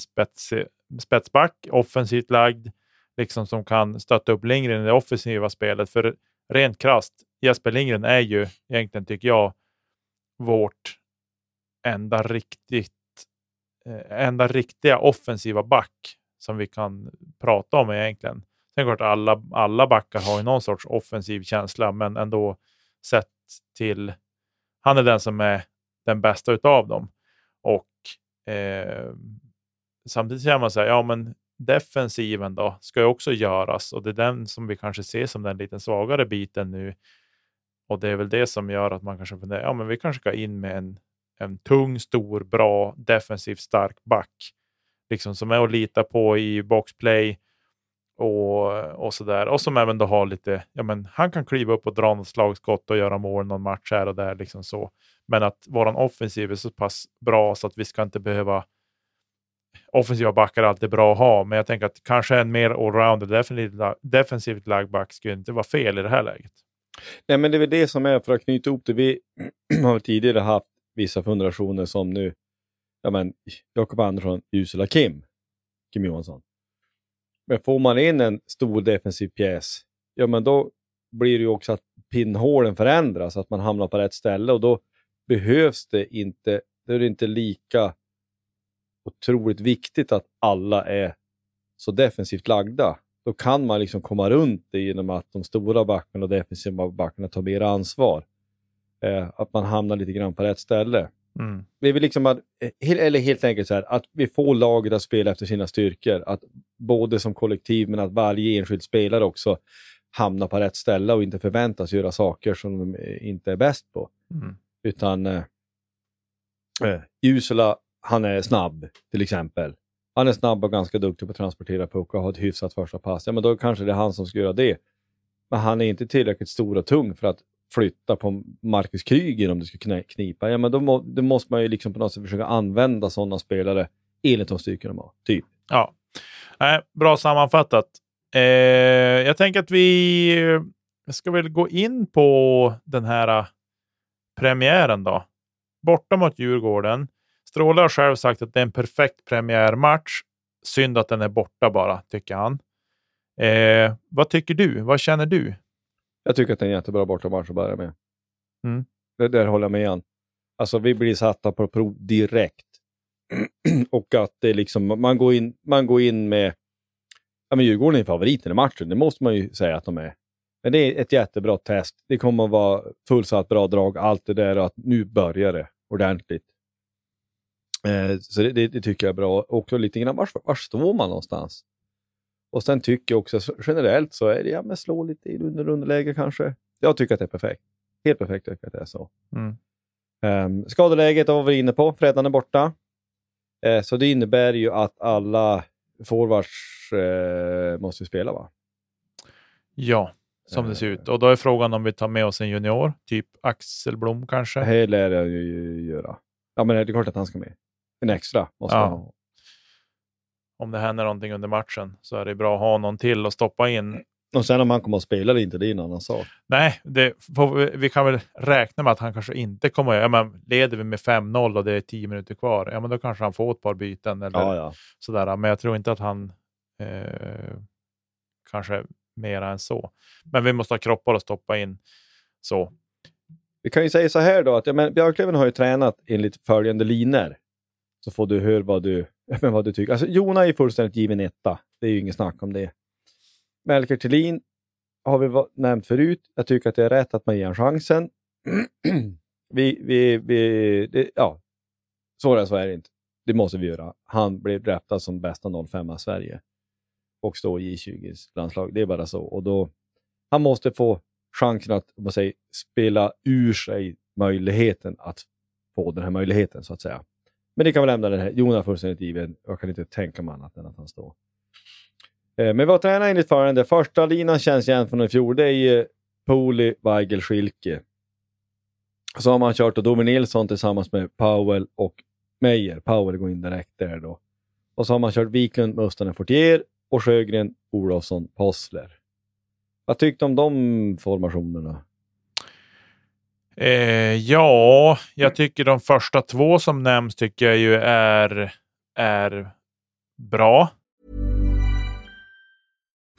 spetsback, offensivt lagd, liksom som kan stötta upp Lindgren i det offensiva spelet. För rent krasst, Jesper Lindgren är ju egentligen, tycker jag, vårt enda riktiga offensiva back som vi kan prata om egentligen. Sen klart alla backar har ju någon sorts offensiv känsla, men ändå sett till han är den som är den bästa utav dem. Och samtidigt kan man säga, ja men defensiven då ska ju också göras, och det är den som vi kanske ser som den lite svagare biten nu. Och det är väl det som gör att man kanske funderar, ja men vi kanske ska in med en tung, stor, bra, defensivt stark back. Liksom som är att lita på i boxplay och sådär. Och som även då har lite, ja men han kan kliva upp och dra något slagskott och göra mål någon match här och där liksom så. Men att våran offensiv är så pass bra så att vi ska inte behöva, offensiva backar är alltid bra att ha. Men jag tänker att kanske en mer allrounder defensivt lagback skulle inte vara fel i det här läget. Nej, men det är väl det som är, för att knyta ihop det. Vi har tidigare haft vissa fundationer som nu, ja men Jakob Andersson, Jusela Kim Johansson. Men får man in en stor defensiv pjäs, ja men då blir det ju också att pinnhålen förändras, att man hamnar på rätt ställe, och då behövs det inte, det är inte lika otroligt viktigt att alla är så defensivt lagda. Då kan man liksom komma runt det genom att de stora backarna och defensiva backarna tar mer ansvar. Att man hamnar lite grann på rätt ställe. Mm. Vi vill liksom att, eller helt enkelt så här, att vi får laget att spela efter sina styrkor. Att både som kollektiv, men att varje enskild spelare också hamnar på rätt ställe och inte förväntas göra saker som de inte är bäst på. Mm. Utan Jusela, han är snabb till exempel. Han är snabb och ganska duktig på att transportera puck och har ett hyfsat första pass. Ja, men då kanske det är han som ska göra det. Men han är inte tillräckligt stor och tung för att flytta på Marcus Kryger om det skulle knipa. Ja, men då måste man ju liksom på något sätt försöka använda sådana spelare enligt de styrkorna de har, typ. Ja, bra sammanfattat. Jag tänker att vi ska väl gå in på den här premiären då. Borta mot Djurgården. Stråle har själv sagt att det är en perfekt premiärmatch. Synd att den är borta bara, tycker han. Vad tycker du? Vad känner du? Jag tycker att det är en jättebra bortamatch att börja med. Mm. Det där håller jag med igen. Alltså vi blir satta på prov direkt. Och att det liksom, man går in med, ja men Djurgården är favoriten i matchen. Det måste man ju säga att de är. Men det är ett jättebra test. Det kommer att vara fullsatt, bra drag. Allt det där, att nu börjar det ordentligt. Så det tycker jag är bra. Och lite grann, var står man någonstans? Och sen tycker jag också generellt så är det, ja men slå lite i underläge kanske. Jag tycker att det är perfekt. Helt perfekt tycker jag att det är så. Mm. Skadeläget var vi inne på. Fredan är borta. Så det innebär ju att alla forwards måste spela, va? Ja, som det ser ut. Och då är frågan om vi tar med oss en junior. Typ Axel Blom kanske. Det lär jag ju göra. Ja, men det är klart att han ska med. En extra måste man ha. Om det händer någonting under matchen så är det bra att ha någon till och stoppa in. Och sen om han kommer att spela det inte, det är en annan sak. Nej, vi kan väl räkna med att han kanske inte kommer. Ja, men leder vi med 5-0 och det är 10 minuter kvar, ja men då kanske han får ett par byten eller sådär. Men jag tror inte att han kanske mer än så. Men vi måste ha kroppar att stoppa in så. Vi kan ju säga så här då, att ja, men Björklöven har ju tränat enligt följande linjer. Så får du höra vad du tycker. Alltså Jona är fullständigt given etta. Det är ju ingen snack om det. Melker Thelin har vi nämnt förut. Jag tycker att det är rätt att man ger en chansen. Svårare så är det inte. Det måste vi göra. Han blev draftad som bästa 05 av Sverige. Och står i 20s landslag. Det är bara så. Och då, han måste få chansen att, om man säger, spela ur sig möjligheten att få den här möjligheten så att säga. Men det kan vi lämna den här. Jonas fullständigt given. Jag kan inte tänka mig annat än att han står. Men vad tränar enligt förande. Första linan känns igen från den fjol. Det är ju Pooley, Weigel, Schilke. Så har man kört och Dover Nilsson tillsammans med Powell och Majer. Powell går in direkt där då. Och så har man kört Wiklund, Mustonen, Fortier och Sjögren, Olofsson, Postler. Vad tyckte du om de formationerna? Ja, jag tycker de första två som nämns tycker jag ju är bra.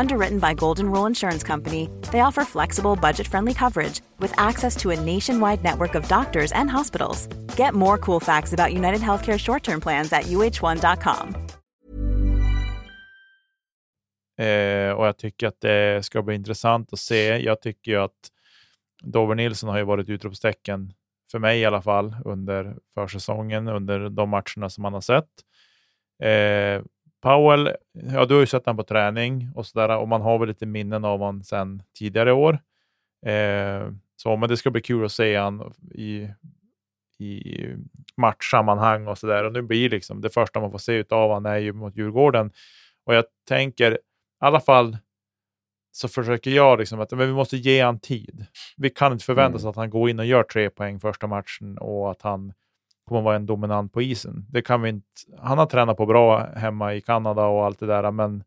Underwritten by Golden Rule Insurance Company, they offer flexible, budget-friendly coverage with access to a nationwide network of doctors and hospitals. Get more cool facts about United Healthcare short-term plans at uh1.com. Och jag tycker att det ska bli intressant att se. Jag tycker ju att Dover Nilsson har ju varit utropstecken för mig i alla fall under försäsongen, under de matcherna som man har sett. Powell, ja, du har ju sett han på träning och sådär, och man har väl lite minnen av han sen tidigare år. Så men det ska bli kul att se han i matchsammanhang och sådär, och nu blir liksom det första man får se utav han är ju mot Djurgården. Och jag tänker, i alla fall så försöker jag liksom att men vi måste ge han tid. Vi kan inte förvänta oss att han går in och gör 3 poäng första matchen och att han kommer vara en dominant på isen. Det kan vi inte. Han har tränat på bra hemma i Kanada och allt det där, men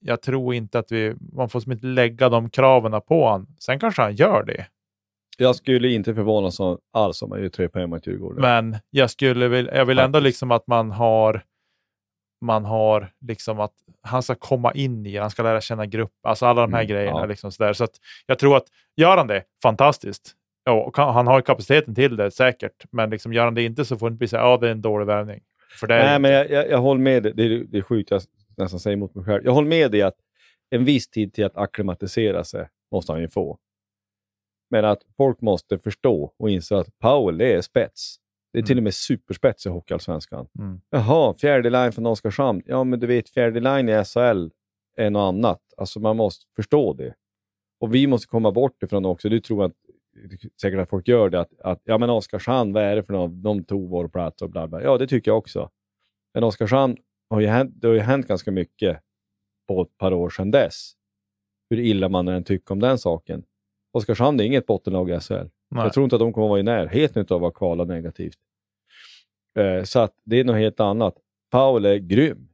jag tror inte att man får inte lägga de kraven på han. Sen kanske han gör det. Jag skulle inte förvånas alls om han gör 3 poäng mot Djurgården. Men jag vill ändå liksom att man har liksom att han ska komma in i, han ska lära känna grupp, alltså alla de här grejerna, ja. Liksom sådär. Så att jag tror att gör han det, fantastiskt. Ja, han har kapaciteten till det säkert, men liksom gör han det inte så får det inte bli så här, ja, det är en dålig värvning. Nej, men jag håller med dig. Det är sjukt, jag nästan säger mot mig själv. Jag håller med dig att en viss tid till att akklimatisera sig måste han ju få. Men att folk måste förstå och inse att Powell är spets. Det är till och med superspets i hockeyallsvenskan. Jaha, fjärde line från Oskarshamn. Ja, men du vet, fjärde line i SHL är något annat. Alltså man måste förstå det. Och vi måste komma bort ifrån det också. Du tror att säkert att folk gör det. Att ja, men Oskarshamn, vad är det för något? De tog vår plats och bla bla. Ja, det tycker jag också. Men Oskarshamn, det har ju hänt ganska mycket på ett par år sedan dess. Hur illa man än tycker om den saken. Oskarshamn är inget bottenlag i SHL. Nej. Jag tror inte att de kommer vara i närheten av att vara kvala negativt. Så att det är något helt annat. Powell är grym.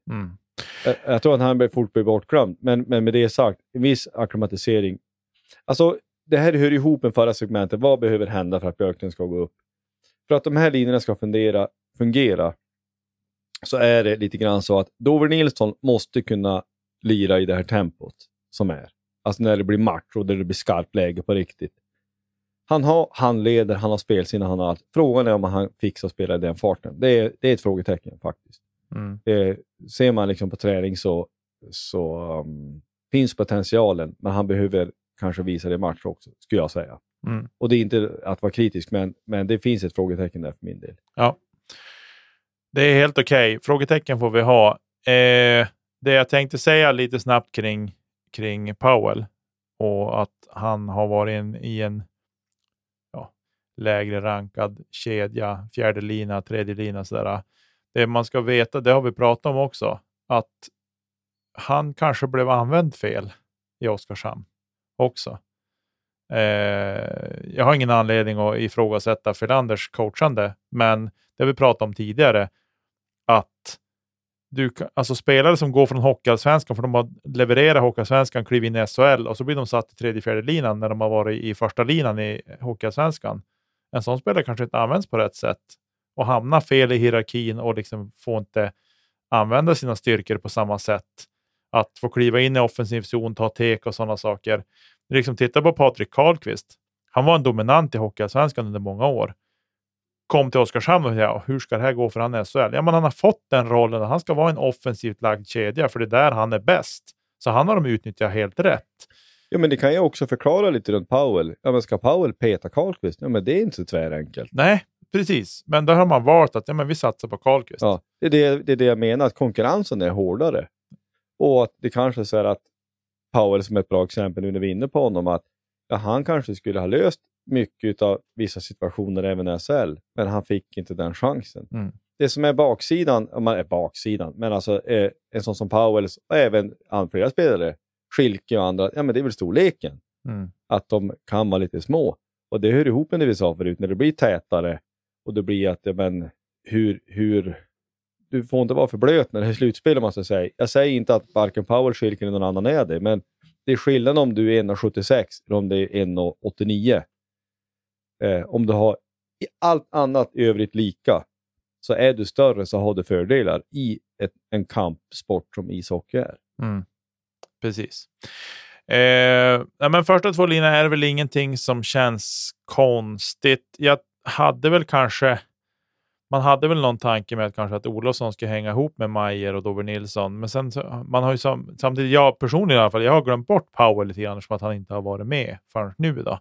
Jag tror att han fort blir bortglömd. Men med det sagt, en viss akklimatisering. Alltså, det här hör ihop med förra segmentet. Vad behöver hända för att Björklund ska gå upp? För att de här linjerna ska fungera så är det lite grann så att Dover Nilsson måste kunna lira i det här tempot som är. Alltså när det blir match och när det blir skarpt läge på riktigt. Han leder, han har spelsinne, han har allt. Frågan är om han fixar att spela i den farten. Det är ett frågetecken faktiskt. Ser man liksom på träning så finns potentialen. Men han behöver kanske visa det i match också, skulle jag säga. Och det är inte att vara kritisk, men det finns ett frågetecken där för min del. Ja, det är helt okej. Frågetecken får vi ha. Det jag tänkte säga lite snabbt kring Powell och att han har varit i en lägre rankad kedja, fjärde lina, tredje lina, sådär. Det man ska veta, det har vi pratat om också, att han kanske blev använd fel i Oskarshamn också. Jag har ingen anledning att ifrågasätta Fredanders coachande, men det vi pratat om tidigare, att alltså spelare som går från hockeyallsvenskan, för de har levererat hockeyallsvenskan, kliv in i SHL och så blir de satt i tredje, fjärde linan när de har varit i första linan i hockeyallsvenskan. En sån spelare kanske inte används på rätt sätt och hamnar fel i hierarkin och liksom får inte använda sina styrkor på samma sätt. Att få kliva in i offensiv zon, ta tek och sådana saker. Liksom titta på Patrik Karlqvist. Han var en dominant i hockeyallsvenskan under många år. kom till Oskarshamn och ja, hur ska det här gå för han är SHL? Ja, men han har fått den rollen att han ska vara en offensivt lagd kedja för det där han är bäst. Så han har de utnyttjat helt rätt. Ja, men det kan jag också förklara lite runt Powell. Ja, men ska Powell peta Karlqvist? Ja, men det är inte så tvärenkelt. Nej, precis. Men där har man valt att ja, men vi satsar på Karlqvist. Ja, det är det jag menar, att konkurrensen är hårdare. Och att det kanske är så här att Powell som ett bra exempel nu när vi är inne på honom att ja, han kanske skulle ha löst mycket av vissa situationer även i SL, men han fick inte den chansen. Mm. Det som är baksidan, om man är baksidan, men alltså en sån som Powell och även andra spelare, Schilke och andra, ja men det är väl storleken. Mm. Att de kan vara lite små. Och det hör ihop med det vi sa förut, när det blir tätare och det blir att, ja men hur du får inte vara för blöt när det är slutspel om man ska säga. Jag säger inte att varken Powell, Schilke eller någon annan är det, men det är skillnad om du är 1,76 eller om det är 1,89. Om du har i allt annat i övrigt lika, så är du större så har du fördelar i en kampsport som ishockey är. Mm. Precis. Men första två linjer är väl ingenting som känns konstigt. Jag hade väl kanske, man hade väl någon tanke med att kanske att Olausson ska hänga ihop med Majer och Dover Nilsson, men sen man har ju samtidigt, jag personligen i alla fall, jag har glömt bort Powell lite grann som att han inte har varit med förrän nu då.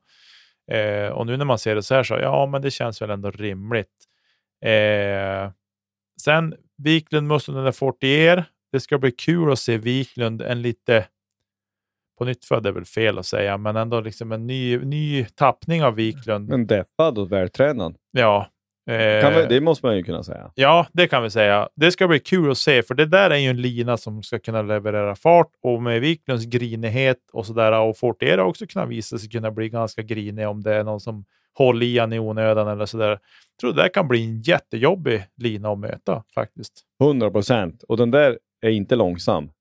Och nu när man ser det så här så, ja men det känns väl ändå rimligt. Sen Wiklund, Mustonen och Fortier. Det ska bli kul att se Wiklund en lite på nytt, för det är väl fel att säga, men ändå liksom en ny tappning av Wiklund. En deppad och vältränad. Ja. Det måste man ju kunna säga. Ja, det kan vi säga. Det ska bli kul att se, för det där är ju en lina som ska kunna leverera fart, och med Wiklunds grinighet och sådär, och Fortier också kunna visa sig kunna bli ganska grinig om det är någon som håller i han i onödan eller sådär. Jag tror det där kan bli en jättejobbig lina att möta faktiskt. 100%. Och den där är inte långsam.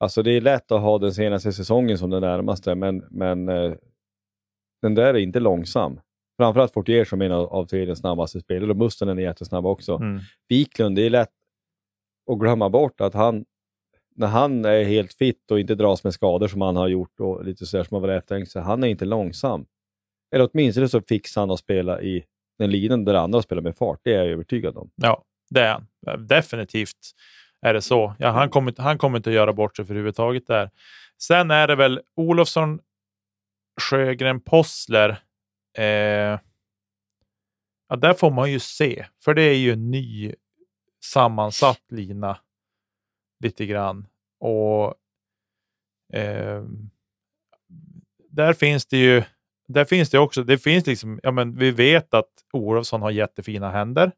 Alltså det är lätt att ha den senaste säsongen som den närmaste, men den där är inte långsam. Framförallt Fortier som är en av seriens snabbaste spelare, och Mustonen är jättesnabb också. Wiklund, det är lätt att glömma bort att han, när han är helt fit och inte dras med skador som han har gjort och lite sådär som man var efterhängt, så han är inte långsam. Eller åtminstone så fixar han att spela i den linjen där andra spelar med fart, det är jag övertygad om. Ja, det är han. Definitivt är det så. Ja, han kommer inte att göra bort sig för huvudtaget där. Sen är det väl Olofsson, Sjögren, Postler. Ja, där får man ju se, för det är ju en ny sammansatt lina lite grann, och där finns det liksom, ja men vi vet att Olofsson har jättefina händer,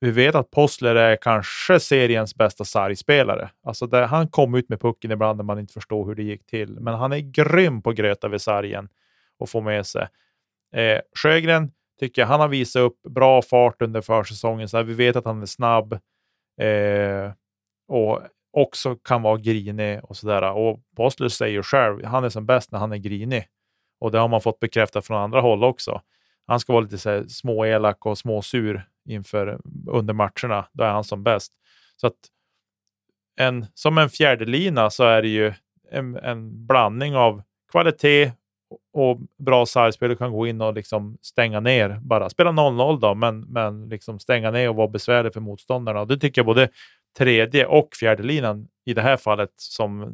vi vet att Postler är kanske seriens bästa sargspelare, alltså där han kom ut med pucken ibland när man inte förstår hur det gick till, men han är grym på gröta vid sargen och få med sig. Sjögren tycker jag, han har visat upp bra fart under försäsongen, så här, vi vet att han är snabb och också kan vara grinig och sådär, och Postler säger själv, han är som bäst när han är grinig, och det har man fått bekräftat från andra håll också. Han ska vara lite så här, småelak och småsur under matcherna, då är han som bäst. Så att som en fjärde lina så är det ju en blandning av kvalitet och bra sargspelare kan gå in och liksom stänga ner, bara spela 0-0 då, men liksom stänga ner och vara besvärlig för motståndarna, och det tycker jag både tredje och fjärde linan i det här fallet som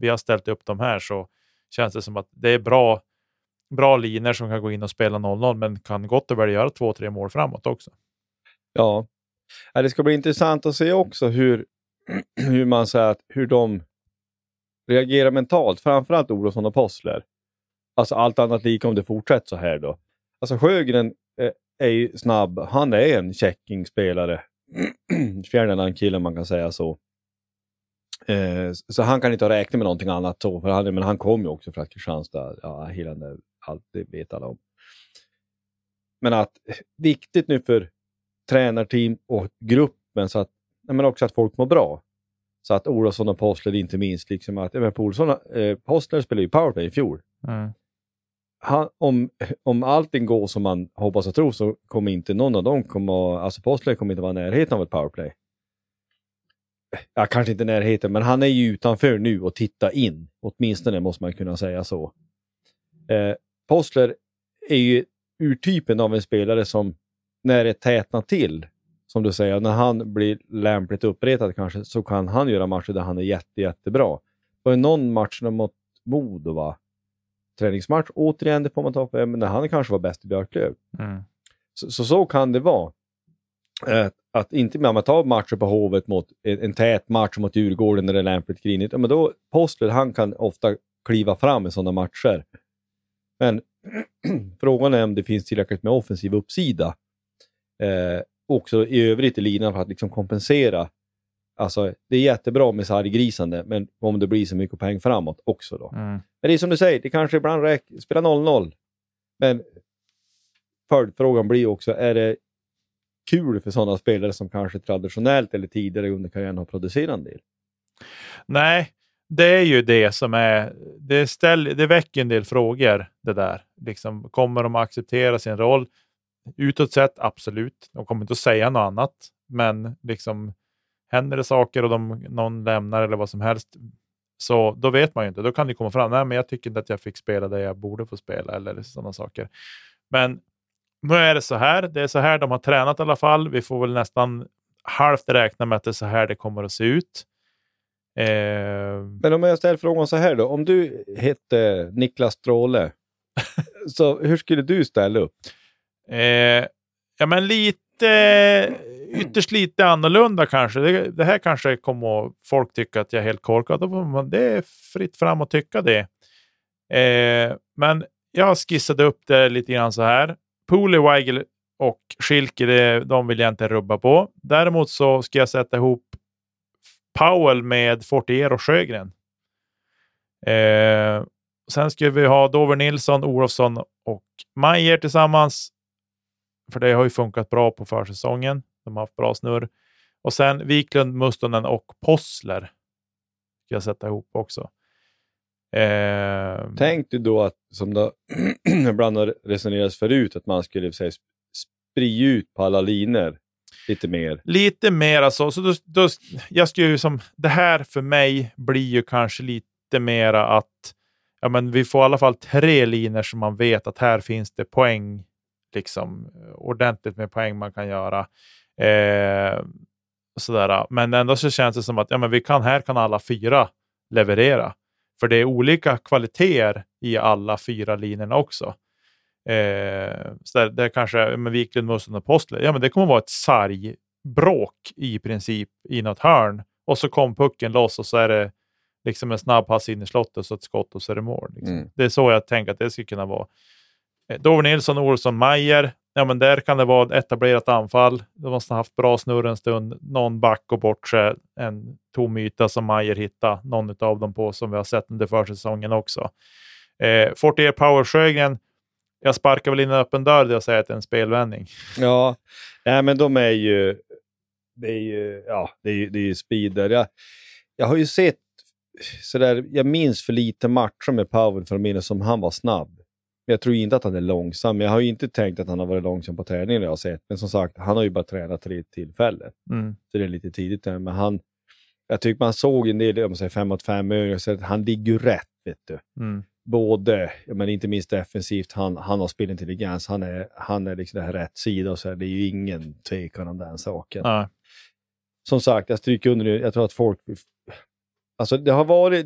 vi har ställt upp de här, så känns det som att det är bra linjer som kan gå in och spela 0-0, men kan gott och väl göra 2-3 mål framåt också. Ja, det ska bli intressant att se också hur man säger att hur de reagerar mentalt, framförallt Olofsson och Postler. Alltså allt annat lika om det fortsätter så här då. Alltså Sjögren är ju snabb. Han är en checkingspelare. Fjärden en kille man kan säga så. Så han kan inte räkna med någonting annat. Så, för men han kom ju också från Kristianstad. Ja, hela den alltid vet alla om. Men att viktigt nu för tränarteam och gruppen, så att, men också att folk mår bra. Så att Olofsson och Postler inte minst, liksom att Postler spelade ju powerplay i fjol. Mm. Han, om allting går som man hoppas och tror, så kommer inte någon av dem Postler kommer inte vara i närheten av ett powerplay. Ja, kanske inte närheten, men han är ju utanför nu och tittar in, åtminstone måste man kunna säga så. Postler är ju urtypen av en spelare som när det tätnar till, som du säger, när han blir lämpligt uppretad kanske, så kan han göra matcher där han är jättebra. Det var ju någon match mot Modo, va? Träningsmatch, återigen, det får man ta på, men när han kanske var bäst i Björklöv. Mm. Så kan det vara. Att inte med att ta matcher på Hovet mot en tät match mot Djurgården när det är lämpligt grinigt. Men då Postler, han kan ofta kliva fram i sådana matcher. Men frågan är om det finns tillräckligt med offensiv uppsida. Också i övrigt i linan för att liksom kompensera. Alltså det är jättebra med sarggrisande, men om det blir så mycket poäng framåt också då. Mm. Men det är som du säger, det kanske ibland räcker. Spela 0-0. Men följdfrågan blir också, är det kul för sådana spelare som kanske traditionellt eller tidigare under karriären har producerat en del? Nej, det är ju det som är... Det väcker en del frågor, det där. Liksom, kommer de att acceptera sin roll? Utåt sett, absolut. De kommer inte att säga något annat. Men liksom, händer det saker och någon lämnar eller vad som helst, så då vet man ju inte. Då kan det komma fram, nej men jag tycker inte att jag fick spela det jag borde få spela, eller sådana saker. Men nu är det så här. Det är så här de har tränat i alla fall. Vi får väl nästan halvt räkna med att det är så här det kommer att se ut. Men om jag ställer frågan så här då. Om du hette Niklas Stråle, så hur skulle du ställa upp? Ja men lite, ytterst lite annorlunda kanske. Det här kanske kommer folk tycka att jag är helt korkad. Det är fritt fram att tycka det. Men jag skissade upp det lite grann så här. Pooley, Weigel och Schilke, de vill jag inte rubba på. Däremot så ska jag sätta ihop Powell med Fortier och Sjögren. Sen ska vi ha Dover Nilsson, Olofsson och Majer tillsammans. För det har ju funkat bra på försäsongen. De har haft bra snurr. Och sen Wiklund, Mustonen och Postler ska jag sätta ihop också. Tänk du då att, som det ibland har resonerats förut, att man skulle säga, sprida ut på alla linjer lite mer alltså. Så då, jag skulle ju som det här för mig blir ju kanske lite mera att ja, men vi får i alla fall 3 linjer som man vet att här finns det poäng, liksom ordentligt med poäng man kan göra sådär. Men ändå så känns det som att ja, men här kan alla 4 leverera. För det är olika kvaliteter i alla 4 linjerna också. Så där kanske med Wiklund, Musten och Postler. Ja, men det kommer vara ett sargbråk i princip i något hörn. Och så kom pucken loss och så är det liksom en snabb pass in i slottet, så ett skott och så är det mål. Liksom. Mm. Det är så jag tänker att det skulle kunna vara. Dover Nilsson, Olsson, Majer. Ja, men där kan det vara ett etablerat anfall. De måste ha haft bra snurr en stund. Någon back och bort sig. En tom yta som Majer hittar. Någon av dem på, som vi har sett under försäsongen också. Fortier, Power, Sjögren. Jag sparkar väl in en öppen dörr där jag säger att det är en spelvändning. Ja, nej, men de är ju... Det är ju speeder. Jag har ju sett... Så där, jag minns för lite matcher med Powell för att minnas som han var snabb. Jag tror inte att han är långsam. Jag har ju inte tänkt att han har varit långsam på träningen jag har sett. Men som sagt, han har ju bara tränat 3 tillfällen. Mm. Så det är lite tidigt där. Men han, jag tycker man såg en del, om man säger 5 mot 5 öre, så att han ligger ju rätt, vet du. Mm. Både, men inte minst defensivt, han har spelintelligens. Han är liksom det här rätt sida och så här, det är ju ingen tvekan om den saken. Mm. Som sagt, jag stryker under nu, jag tror att folk... Alltså det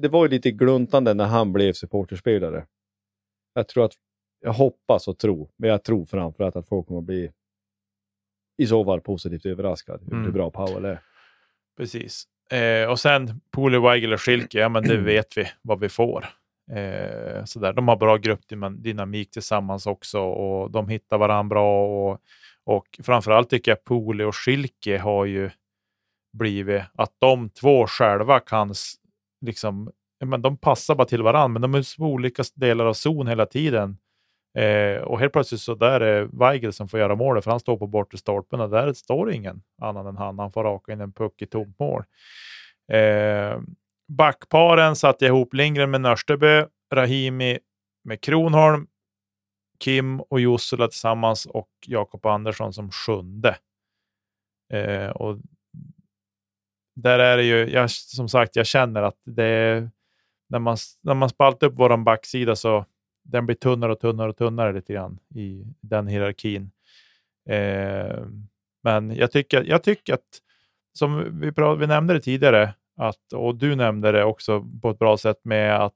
var ju lite gluntande när han blev supporterspelare. Jag hoppas och tror, men jag tror framförallt att folk kommer att bli i så fall positivt överraskad hur bra Powell är. Precis. Och sen Pooley, Weigel och Schilke, ja men det vet vi vad vi får. Sådär. De har bra gruppdynamik tillsammans också och de hittar varandra bra och framförallt tycker jag Pooley och Schilke har ju blivit att de två själva kan liksom, men de passar bara till varandra, men de är på olika delar av zon hela tiden. Och helt plötsligt så där är Weigel som får göra målet, för han står på bortre stolpen och där står ingen annan än han får raka in en puck i tomt mål. Backparen satte ihop Lindgren med Nörstebö, Rahimi med Kronholm, Kim och Jussula tillsammans och Jakob Andersson som 7:e. Och där är det ju, jag känner att det är, när man spaltar upp vår backsida så den blir tunnare och tunnare lite grann i den hierarkin. Men jag tycker att, som vi nämnde det tidigare, att, och du nämnde det också på ett bra sätt med att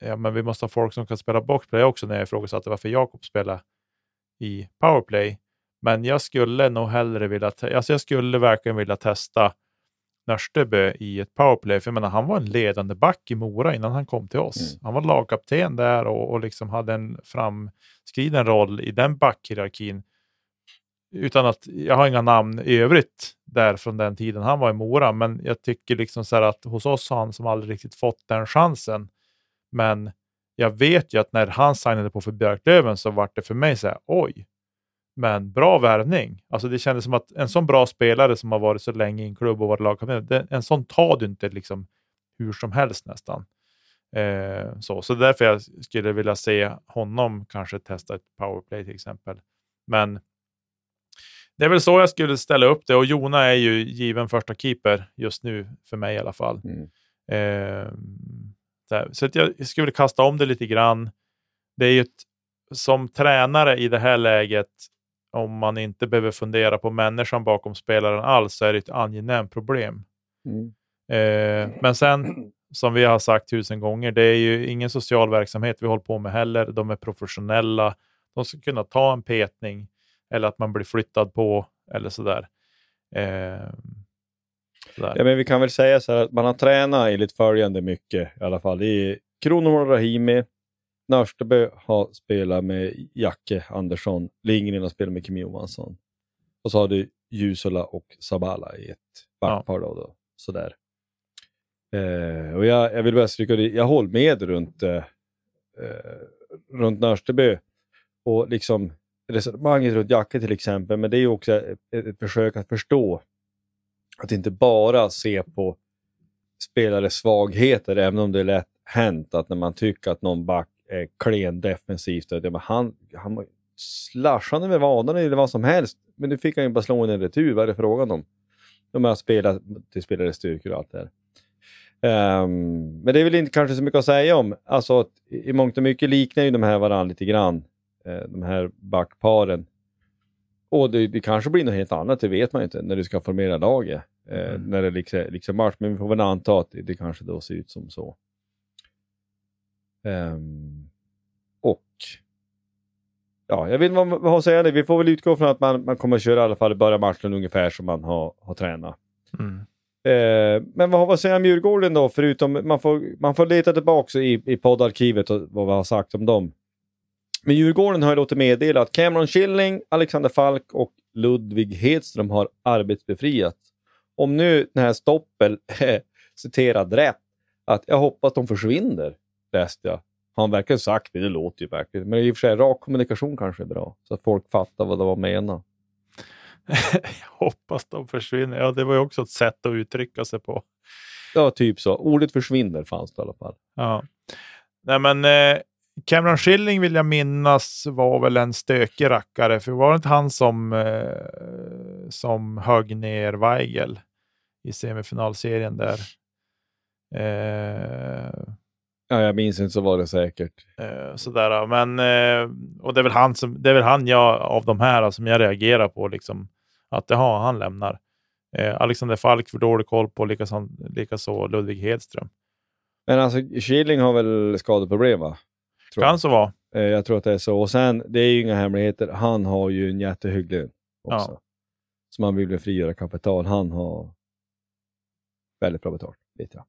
ja, men vi måste ha folk som kan spela boxplay också, när jag ifrågasatte varför Jakob spelar i powerplay. Men jag skulle nog hellre vilja jag skulle verkligen vilja testa Nörstebö i ett powerplay, för jag menar, han var en ledande back i Mora innan han kom till oss. Han var lagkapten där och liksom hade en framskriden roll i den backhierarkin, utan att jag har inga namn i övrigt där från den tiden han var i Mora, men jag tycker liksom så här att hos oss har han som aldrig riktigt fått den chansen. Men jag vet ju att när han signade på för Björklöven så var det för mig så här, oj, men bra värvning. Alltså det kändes som att en sån bra spelare som har varit så länge i en klubb och varit lagkapten, en sån tar du inte liksom hur som helst nästan. Så därför jag skulle vilja se honom kanske testa ett powerplay till exempel. Men det är väl så jag skulle ställa upp det, och Jona är ju given första keeper just nu för mig i alla fall. Så att jag skulle kasta om det lite grann. Det är ju som tränare i det här läget, om man inte behöver fundera på människan bakom spelaren alls, så är det ett angenämt problem. Men sen, som vi har sagt 1000 gånger, det är ju ingen social verksamhet vi håller på med heller. De är professionella. De ska kunna ta en petning eller att man blir flyttad på eller sådär. Ja, men vi kan väl säga så här att man har tränat enligt följande mycket i alla fall. Det är Kronomor Rahimi, Nörstebö har spelat med Jackie Andersson, Lindgren har spelat med Kim Johansson. Och så har du Ljusola och Sabala i ett backpar då. Sådär. Och jag vill bara stryka det. Jag håller med runt Nörstebö och liksom resonemanget runt Jackie till exempel, men det är ju också ett försök att förstå att inte bara se på spelares svagheter, även om det är lätt hänt att när man tycker att någon back är klen defensivt, att han slashade med vadarna eller vad som helst, men nu fick han ju bara slå in en retur. Vad är det frågan om? De har spelat till spelare styrkor och allt det här. Men det är väl inte kanske så mycket att säga om. Alltså att i mångt och mycket liknar ju de här varandra lite grann, de här backparen. Och det kanske blir något helt annat, det vet man inte, när du ska formera laget. När det liksom match, men vi får väl anta att det kanske då ser ut som så. Och ja, jag vill vad säga det. Vi får väl utgå från att man kommer att köra i alla fall börja matchen ungefär som man har tränat. Men vad säger om Djurgården då? Förutom, man får leta tillbaka i poddarkivet och vad vi har sagt om dem. Men Djurgården har ju låtit meddela att Cameron Schilling, Alexander Falk och Ludvig Hedström har arbetsbefriat. Om nu den här Stoppel citerad rätt, att jag hoppas de försvinner, läste jag. Han verkar sagt det låter ju verkligen. Men i och för sig, rak kommunikation kanske är bra. Så att folk fattar vad de menar. Jag hoppas de försvinner. Ja, det var ju också ett sätt att uttrycka sig på. Ja, typ så. Ordet försvinner fanns det i alla fall. Ja. Nej, men... Cameron Schilling vill jag minnas var väl en stökig rackare, för var det inte han som högg ner Weigel i semifinalserien där? Ja, jag minns inte, så var det säkert. Sådär, men och det är väl han jag av de här som jag reagerar på liksom, att han lämnar. Alexander Falk för dålig koll på, likaså Ludvig Hedström. Men alltså Schilling har väl skadeproblem, va? Kan så vara. Jag tror att det är så. Och sen, det är ju inga hemligheter. Han har ju en jättehög lön också. Ja. Så man vill ju frigöra kapital. Han har väldigt bra betalt. Vet jag.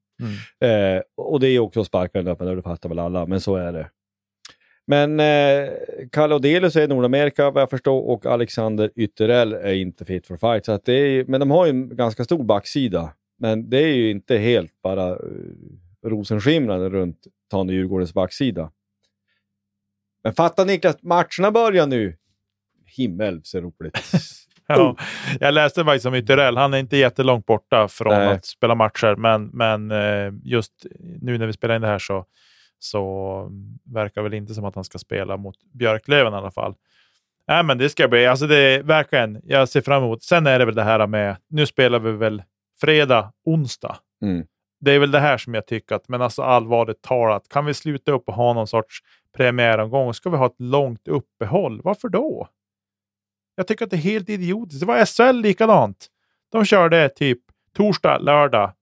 Och det är ju också sparkande öppna där, du fattar väl alla. Men så är det. Men Kalle Odelius är i Nordamerika, vad jag förstår. Och Alexander Ytterell är inte fit for fight. Så att det är ju, men de har ju en ganska stor backsida. Men det är ju inte helt bara rosenskimrande runt Tande Djurgårdens backsida. Men fatta Niklas, matcherna börjar nu. Himmel, så roligt. Ja, jag läste faktiskt om Ytterell. Han är inte jättelångt borta från att spela matcher. Men just nu när vi spelar in det här så verkar väl inte som att han ska spela mot Björklöven i alla fall. Nej, men det ska bli. Alltså det verkligen, jag ser fram emot. Sen är det väl det här med, nu spelar vi väl fredag, onsdag. Det är väl det här som jag tycker att, men alltså allvarligt talat, kan vi sluta upp och ha någon sorts premiäromgång? Ska vi ha ett långt uppehåll? Varför då? Jag tycker att det är helt idiotiskt. Det var SHL likadant. De körde typ torsdag, lördag,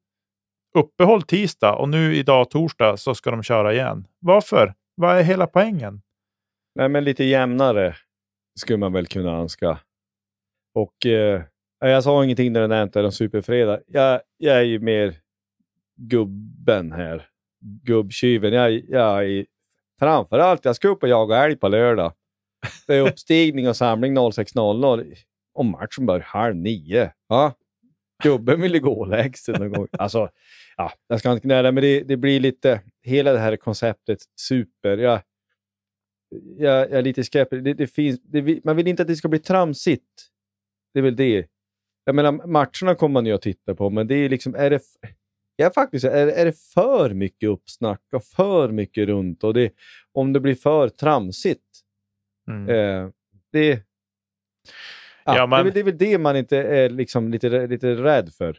uppehåll tisdag och nu idag torsdag så ska de köra igen. Varför? Vad är hela poängen? Nej, men lite jämnare skulle man väl kunna önska. Och jag sa ingenting när den är inte en superfredag. Jag är ju mer gubben här. Gubbkyven. Jag är framförallt, jag ska upp och jaga älg på lördag. Det är uppstigning och samling 06.00 och matchen börjar 8:30. Ja. Gubben vill ju gå lägsen någon gång. Alltså, ja, jag ska inte knära, men det blir lite hela det här konceptet super. Jag är lite skeptisk. Man vill inte att det ska bli tramsigt. Det är väl det. Jag menar, matcherna kommer man ju att titta på, men det är liksom, är det för mycket uppsnack och för mycket runt, och det, om det blir för tramsigt. Det är väl det man inte är liksom lite rädd för.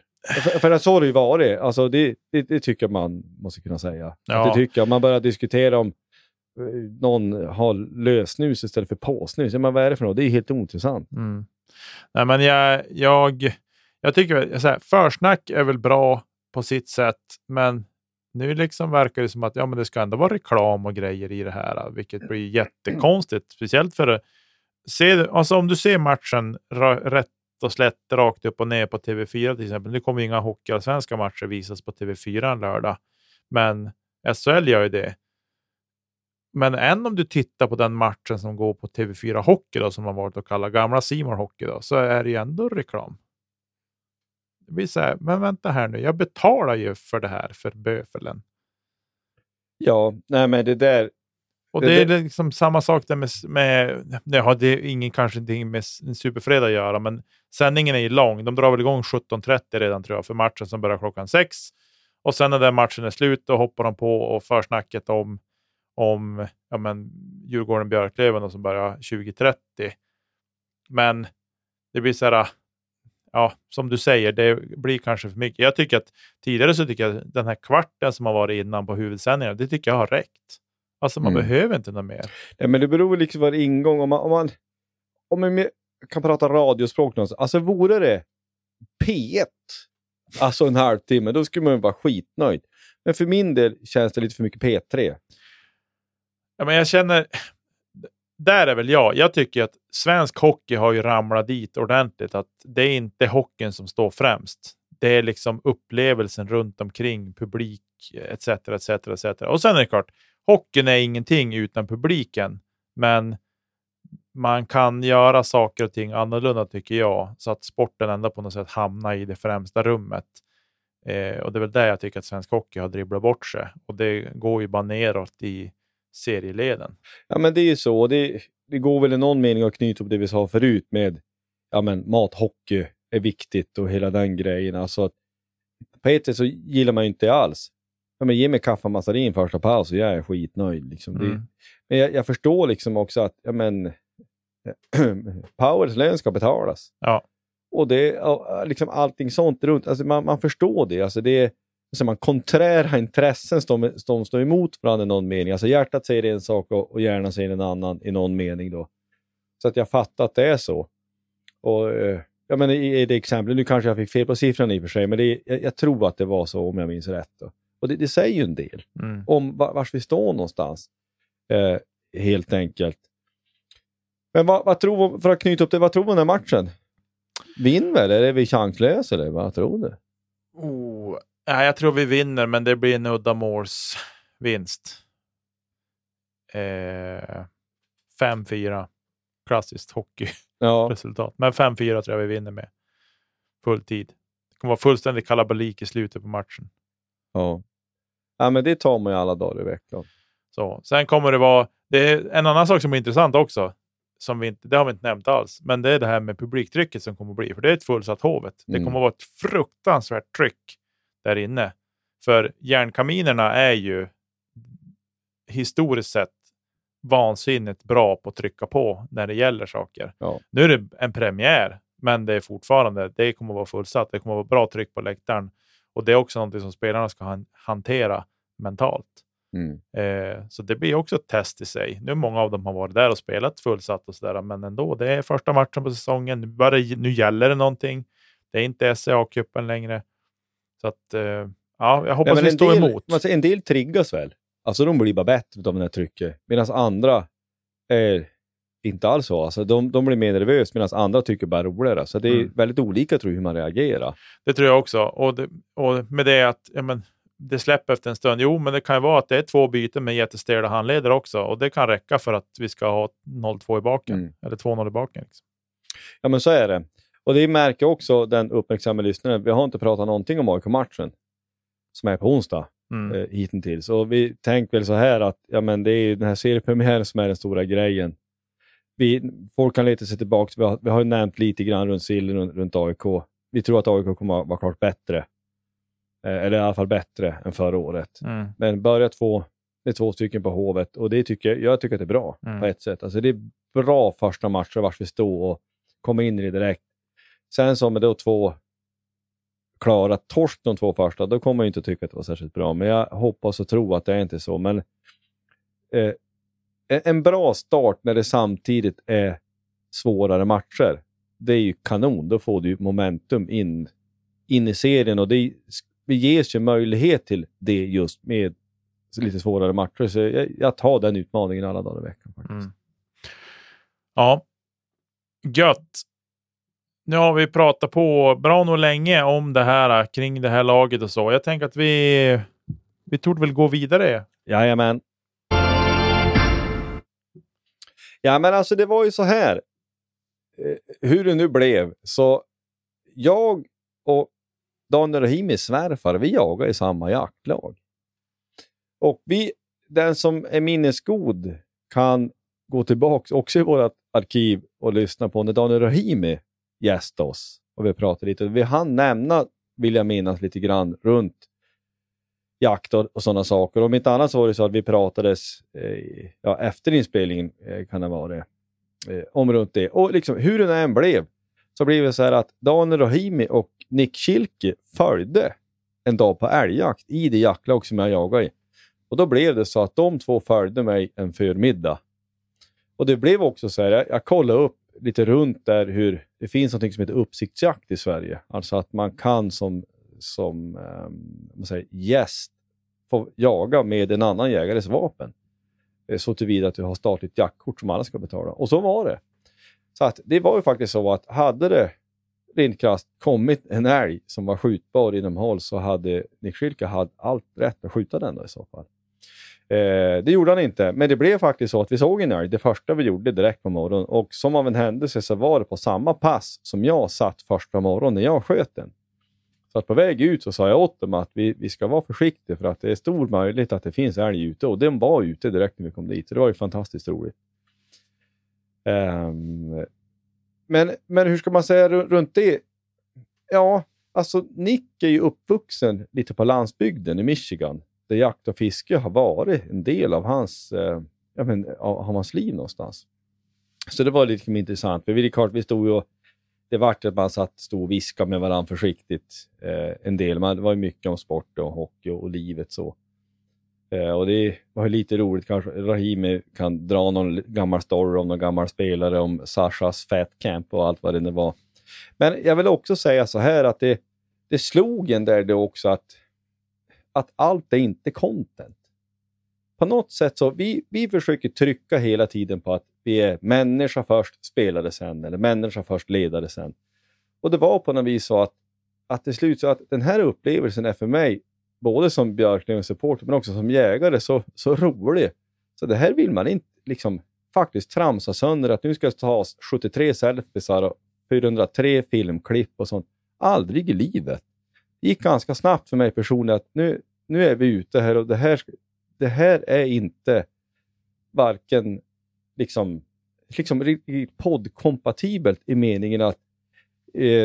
För det så har det ju varit. Alltså det tycker man måste kunna säga. Ja. Det tycker man börjar diskutera om någon har lösnus istället för påsnus. Men vad är det för något? Det är helt ointressant. Mm. Nej, men jag tycker så här, försnack är väl bra på sitt sätt, men nu liksom verkar det som att ja, men det ska ändå vara reklam och grejer i det här, vilket blir jättekonstigt, speciellt för alltså om du ser matchen rätt och slätt rakt upp och ner på TV4 till exempel. Nu kommer inga hockeyallsvenska matcher visas på TV4 en lördag, men SHL gör ju det. Men än om du tittar på den matchen som går på TV4 Hockey då, som man varit och kallar gamla C-more Hockey då, så är det ju ändå reklam. Det blir så här, men vänta här nu, jag betalar ju för det här, för böfelen. Ja, nej, men det där. Och det är liksom samma sak där med det är ingen kanske ingenting med Superfredag att göra, men sändningen är ju lång. De drar väl igång 17:30 redan tror jag, för matchen som börjar klockan 6. Och sen när den matchen är slut, då hoppar de på och försnacket om ja, men Djurgården Björklöven som börjar 20:30. Men det blir så här, ja, som du säger, det blir kanske för mycket. Jag tycker att tidigare så tycker jag att den här kvarten som har varit innan på huvudsändningen, det tycker jag har räckt. Alltså man behöver inte något mer. Nej, men det beror liksom på ingång. Om man kan prata radiospråk någonstans. Alltså vore det P1, alltså en halvtimme, då skulle man vara skitnöjd. Men för min del känns det lite för mycket P3. Ja, men jag känner, där är väl jag tycker att svensk hockey har ju ramlat dit ordentligt, att det är inte hockeyn som står främst. Det är liksom upplevelsen runt omkring, publik etc. Och sen är det klart, hockeyn är ingenting utan publiken, men man kan göra saker och ting annorlunda tycker jag, så att sporten ändå på något sätt hamnar i det främsta rummet. Och det är väl där jag tycker att svensk hockey har dribblat bort sig, och det går ju bara neråt i serieleden. Ja, men det är ju så. Det går väl i någon mening att knyta upp det vi sa förut med, ja, men mathockey är viktigt och hela den grejen. Alltså att på ett sätt så gillar man ju inte alls. Ja, men ge mig kaffe och massarin första paus och jag är skitnöjd. Liksom. Men jag förstår liksom också att ja, men Powells lön ska betalas. Ja. Och det och liksom allting sånt runt. Alltså man förstår det. Alltså det är så man konträra intressen står emot varandra i någon mening. Alltså hjärtat säger en sak och hjärnan säger en annan i någon mening då. Så att jag fattar att det är så. Och ja, men i det exemplet, nu kanske jag fick fel på siffran i och för sig, men jag tror att det var så om jag minns rätt då. Och det säger ju en del om vars vi står någonstans. Helt enkelt. Men vad tror du, för att knyta upp det, vad tror du om den här matchen? Vinner eller är vi chanslösa eller vad tror du? Nej, jag tror vi vinner, men det blir en udda måls vinst. 5-4. Klassiskt hockeyresultat. Ja. Men 5-4 tror jag vi vinner med. Fulltid. Det kommer vara fullständigt kalabalik i slutet på matchen. Ja. Ja, men det tar man ju alla dagar i veckan. Så. Sen kommer det vara... Det är en annan sak som är intressant också. Som det har vi inte nämnt alls. Men det är det här med publiktrycket som kommer att bli. För det är ett fullsatt hovet. Det kommer att vara ett fruktansvärt tryck där inne. För järnkaminerna är ju historiskt sett vansinnigt bra på att trycka på när det gäller saker. Ja. Nu är det en premiär, men det är fortfarande, det kommer att vara fullsatt, det kommer att vara bra tryck på läktaren, och det är också något som spelarna ska hantera mentalt. Så det blir också ett test i sig. Nu många av dem har varit där och spelat fullsatt och sådär, men ändå, det är första matchen på säsongen. Nu gäller det någonting. Det är inte SCA-cupen längre. Så att, ja, jag hoppas vi står emot. Man säger, en del triggas väl. Alltså de blir bara bättre av den här trycket. Medan andra är inte alls så. Alltså, de blir mer nervösa, medan andra tycker bara roligare. Så det är väldigt olika, tror jag, hur man reagerar. Det tror jag också. Och med det att, ja, men det släpper efter en stund. Jo, men det kan ju vara att det är två byten med jättestelda handledare också. Och det kan räcka för att vi ska ha 0-2 i baken. Eller 2-0 i baken. Liksom. Ja, men så är det. Och det märker också den uppmärksamma lyssnaren. Vi har inte pratat någonting om AIK-matchen som är på onsdag hittills. Och vi tänker väl så här att ja, men det är ju den här seriepremiären som är den stora grejen. Folk kan leta sig tillbaka. Vi har ju nämnt lite grann runt Sillen och runt AIK. Vi tror att AIK kommer att vara klart bättre. Eller i alla fall bättre än förra året. Men det är två stycken på Hovet. Och det tycker jag tycker att det är bra på ett sätt. Alltså det är bra första matcher vars vi står och kommer in i det direkt. Sen som är då två klara torsk de två första, då kommer jag inte tycka att det var särskilt bra. Men jag hoppas och tror att det är inte så. Men en bra start när det samtidigt är svårare matcher, det är ju kanon. Då får du momentum in i serien och det ges ju möjlighet till det just med lite svårare matcher. Så jag tar den utmaningen alla dagar i veckan faktiskt. Ja, gött. Nu har vi pratat på bra nog länge om det här, kring det här laget och så. Jag tänker att vi torde väl gå vidare. Jajamän. Ja, men alltså det var ju så här. Hur det nu blev. Så jag och Daniel Rahimi svärfar, vi jagar i samma jaktlag. Och den som är minnesgod kan gå tillbaka också i vårt arkiv och lyssna på när Daniel Rahimi gästa oss och vi pratade lite. Vi hann nämna, vill jag minnas, lite grann runt jakt och sådana saker. Om inte annat så var det så att vi pratades efter inspelningen kan det vara det. Om runt det. Och liksom hur det än blev så blev det så här att Daniel Rahimi och Nick Schilke följde en dag på älgjakt i det jaktlag som jag jagar i. Och då blev det så att de två följde mig en förmiddag. Och det blev också så här, jag kollade upp lite runt där hur det finns något som heter uppsiktsjakt i Sverige. Alltså att man kan som gäst få jaga med en annan jägares vapen. Så tillvida att du har statligt jaktkort som alla ska betala. Och så var det. Så att det var ju faktiskt så att hade det rent krasst kommit en älg som var skjutbar inomhåll så hade Nick Schilke allt rätt att skjuta den då i så fall. Det gjorde han inte, men det blev faktiskt så att vi såg en älg, det första vi gjorde direkt på morgonen, och som av en händelse så var det på samma pass som jag satt första morgonen när jag sköt den. Så att på väg ut så sa jag åt dem att vi ska vara försiktiga för att det är stor möjlighet att det finns älg ute, och den var ute direkt när vi kom dit, så det var ju fantastiskt roligt. Men hur ska man säga runt det? Ja, alltså Nick är ju uppvuxen lite på landsbygden i Michigan. Jakt och fiske har varit en del av hans liv någonstans. Så det var lite intressant. Vi stod ju, det vart att man stod och viskade med varandra försiktigt en del. Det var ju mycket om sport och hockey och livet så. Och det var ju lite roligt kanske. Rahimi kan dra någon gammal story om någon gammal spelare, om Sashas fat camp och allt vad det nu var. Men jag vill också säga så här att det slog en där det också att allt är inte content. På något sätt så, vi försöker trycka hela tiden på att vi är människa först, spelare sen, eller människa först, ledare sen. Och det var på något vis så att till slut så att den här upplevelsen är för mig, både som Björklöven-supporter men också som jägare, så rolig. Så det här vill man inte liksom faktiskt tramsa sönder, att nu ska det tas 73 selfiesar och 403 filmklipp och sånt. Aldrig i livet. Det gick ganska snabbt för mig personligen att nu är vi ute här och det här är inte varken liksom poddkompatibelt i meningen att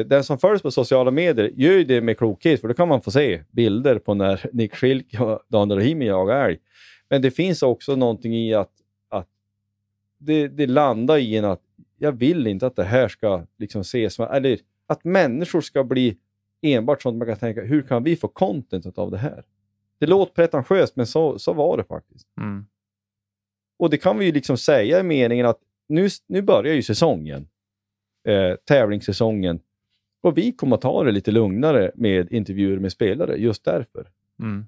den som följs på sociala medier gör ju det med klokhet, för då kan man få se bilder på när Nick Schilke och Daniel Rahimi jagar älg. Men det finns också någonting i att det landar i en att jag vill inte att det här ska liksom ses som, eller att människor ska bli enbart sånt man kan tänka, hur kan vi få content av det här? Det låter pretentiöst, men så var det faktiskt. Mm. Och det kan vi ju liksom säga i meningen att nu börjar ju säsongen. Tävlingssäsongen. Och vi kommer att ta det lite lugnare med intervjuer med spelare just därför. Mm.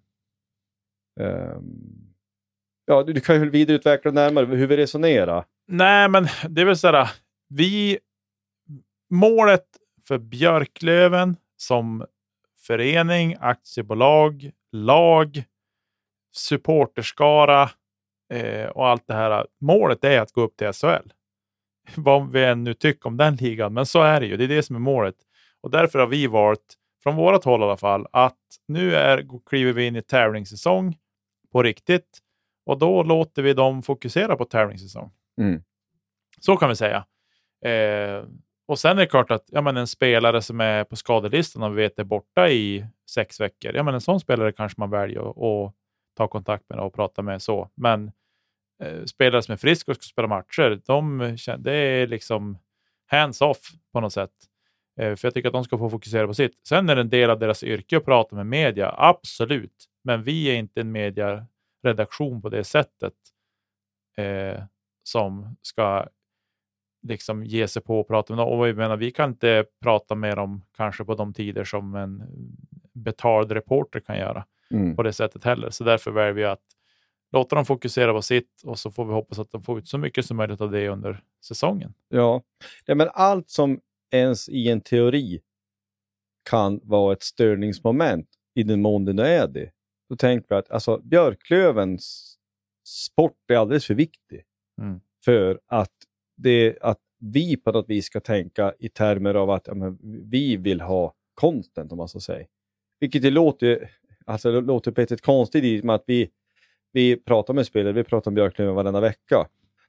Ja, du kan ju vidareutveckla närmare hur vi resonerar. Nej, men det är väl sådär. Målet för Björklöven som förening, aktiebolag, lag, supporterskara och allt det här. Målet är att gå upp till SHL. Vad vi än nu tycker om den ligan. Men så är det ju. Det är det som är målet. Och därför har vi varit, från vårat håll i alla fall, att nu kliver vi in i tävlingssäsong på riktigt. Och då låter vi dem fokusera på tävlingssäsong. Mm. Så kan vi säga. Och sen är det klart att ja, men en spelare som är på skadelistan och vi vet är borta i 6 veckor. Ja, men en sån spelare kanske man väljer att ta kontakt med och prata med så. Men spelare som är frisk och ska spela matcher, det är liksom hands off på något sätt. För jag tycker att de ska få fokusera på sitt. Sen är det en del av deras yrke att prata med media. Absolut. Men vi är inte en medieredaktion på det sättet. Som ska liksom ge sig på och prata med dem. Och jag menar, vi kan inte prata med dem kanske på de tider som en betald reporter kan göra. Mm. På det sättet heller. Så därför väljer vi att låta dem fokusera på sitt. Och så får vi hoppas att de får ut så mycket som möjligt av det under säsongen. Ja, men allt som ens i en teori kan vara ett störningsmoment i den mån det nu är det. Då tänker jag att alltså, Björklövens sport är alldeles för viktig för att vi på något vis ska tänka i termer av att ja, men, vi vill ha content, om man så säger. Vilket det låter på ett konstigt i med att vi pratar med spelare, vi pratar om Björklöven varenda vecka.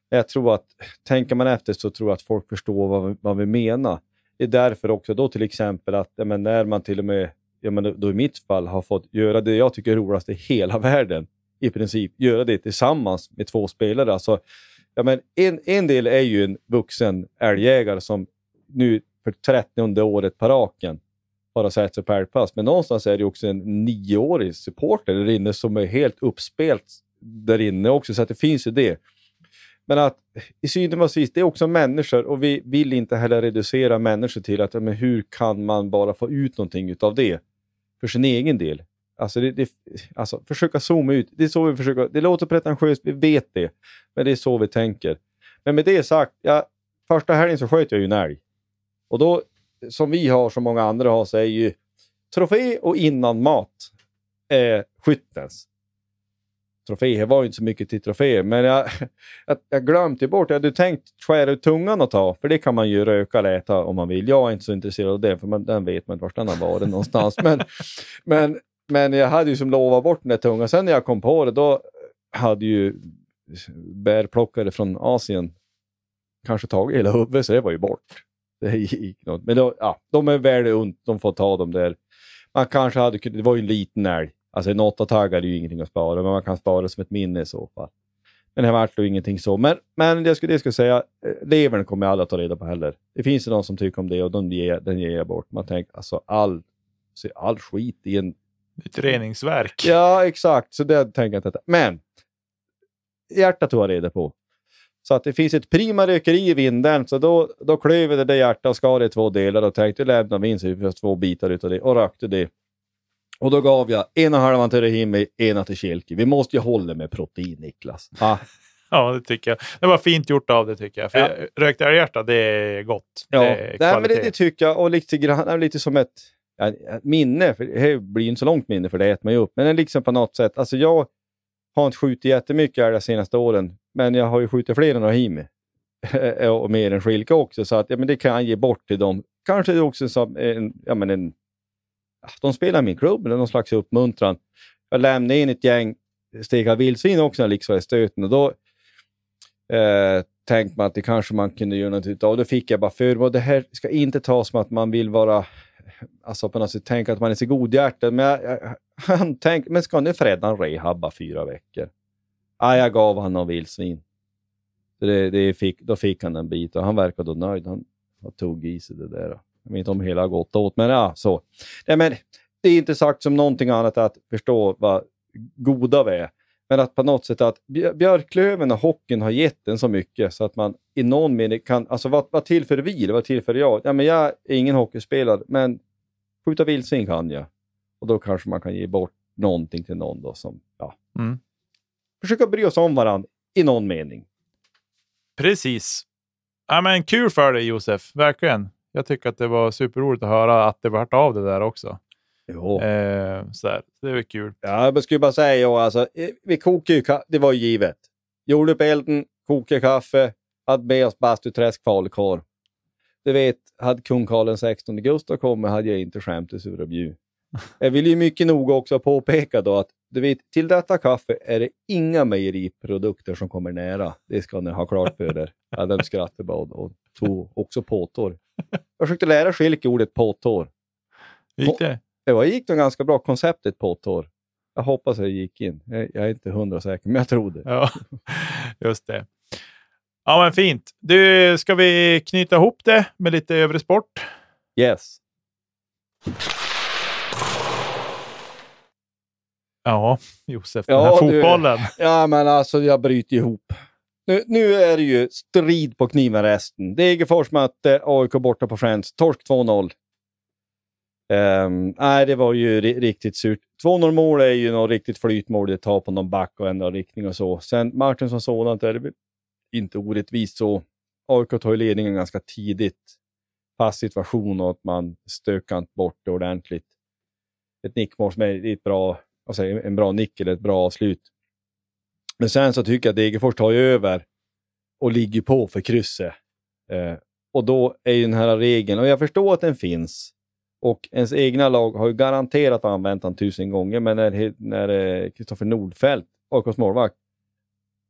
Jag tror att, tänker man efter så tror jag att folk förstår vad vi menar. Det är därför också då till exempel att ja, men när man till och med, ja, men då i mitt fall har fått göra det jag tycker är roligast i hela världen. I princip göra det tillsammans med 2 spelare. Alltså, ja, men en del är ju en vuxen älgjägare som nu för 30:e året på raken bara sett sig på älgpass. Men någonstans är det också en 9-årig supporter där inne som är helt uppspelt där inne också. Så att det finns ju det. Men att i synen av sist, det är också människor och vi vill inte heller reducera människor till att ja, men hur kan man bara få ut någonting av det för sin egen del. Alltså, alltså försöka zooma ut. Det är så vi försöker. Det låter pretentiöst, vi vet det. Men det är så vi tänker. Men med det sagt, första helgen så sköt jag ju en älg. Och då, som vi har, som många andra har, så är ju trofé och innan mat skyttens. Troféer var ju inte så mycket till troféer. Men jag glömde bort. Jag hade tänkt skära ut tungan och ta. För det kan man ju röka eller äta om man vill. Jag är inte så intresserad av det. För den vet man inte vart den har varit någonstans. Men jag hade ju som lovat bort den där tungan. Sen när jag kom på det. Då hade ju bärplockare från Asien. Kanske tagit hela huvudet. Så det var ju bort. Det gick något. Men då, ja, de är väl ont. De får ta dem där. Man kanske hade kunnat. Det var ju en liten älg. Alltså en 8-taggare är ju ingenting att spara. Men man kan spara det som ett minne i så fall. Men det här vart då ingenting så. Men jag skulle säga. Levern kommer alla ta reda på heller. Det finns ju någon som tycker om det. Och den ger jag bort. Man tänker alltså all skit i en. Ett reningsverk. Ja, exakt. Så det tänker jag inte. Men. Hjärtat var reda på. Så att det finns ett prima rökeri i vinden. Så då klöver det där hjärtat och skar i 2 delar. Och tänkte lämna vinst i 2 bitar utav det. Och rökte det. Och då gav jag 1,5 till Rahimi, 1 till Schilke. Vi måste ju hålla med protein, Niklas. Ah. Ja, det tycker jag. Det var fint gjort av det, tycker jag. För rökt älghjärta, det är gott. Ja, det tycker jag. Och lite som ett minne. För det blir ju inte så långt minne, för det äter man ju upp. Men det är liksom på något sätt. Alltså, jag har inte skjutit jättemycket älg de senaste åren. Men jag har ju skjutit fler än Rahimi. Och mer än Schilke också. Så att, ja, men det kan jag ge bort till dem. Kanske också som en de spelar min klubb eller någon slags uppmuntran. Jag lämnade in ett gäng stekade vildsvin också när liksom i stöten. Och då tänkte man att det kanske man kunde göra något utav. Och då fick jag bara för. Och det här ska inte tas som att man vill vara. Alltså på något sätt tänka att man är så godhjärtad. Men han tänkte. Men ska nu Freddan rehabba 4 veckor? Jag gav han någon vildsvin. Då fick han en bit. Och han verkade då nöjd. Han tog i sig det där. Jag vet inte om hela gått åt, men ja, så. Nej, men det är inte sagt som någonting annat att förstå vad goda vi är. Men att på något sätt att Björklöven och hockeyn har gett en så mycket så att man i någon mening kan, alltså vad tillför vi eller vad tillför jag? Ja, men jag är ingen hockeyspelare, men skjuta vildsvin kan jag. Och då kanske man kan ge bort någonting till någon då som, ja. Mm. Försöka bry oss om varandra i någon mening. Precis. Ja, men kul för dig Josef, verkligen. Jag tycker att det var superroligt att höra att det vart av det där också. Jo. Så här. Det var kul. Ja, jag skulle bara säga, ja, alltså, vi kokade ju det var givet. Gjorde upp elden, kokade kaffe, hade med oss bastuträsk, falkor. Du vet, hade kung Karl den 16 Gustav kommit hade jag inte skämt i Surabju. Jag vill ju mycket noga också påpeka då att du vet, till detta kaffe är det inga mejeriprodukter som kommer nära. Det ska ni ha klart för er. Ja, de skrattade bara och tog också påtår. Jag försökte lära Schilke ordet påtår. Gick det? Det gick nog ganska bra konceptet påtår. Jag hoppas det gick in. Jag är inte 100% säker, men jag tror det. Ja, just det. Ja, men fint. Du, ska vi knyta ihop det med lite övrig sport? Yes. Ja, Josef, den här fotbollen. Ja, men alltså jag bryter ihop. Nu är det ju strid på kniven resten. Degerfors mötte AIK borta på Friends. Torsk 2-0. Nej, det var ju riktigt surt. 2-0 mål är ju något riktigt flytmål. Det tar på någon back och ändrar riktning och så. Sen matchen som sådant är det inte orättvist så. AIK tar ju ledningen ganska tidigt. Fast situation och att man stökant bort det ordentligt. Ett nickmål som är ett bra... Alltså en bra nick eller ett bra avslut. Men sen så tycker jag att Degerfors tar över och ligger på för krysset. Och då är ju den här regeln, och jag förstår att den finns. Och ens egna lag har ju garanterat använt den 1000 gånger. Men när Kristoffer Nordfeldt, AIKs målvakt.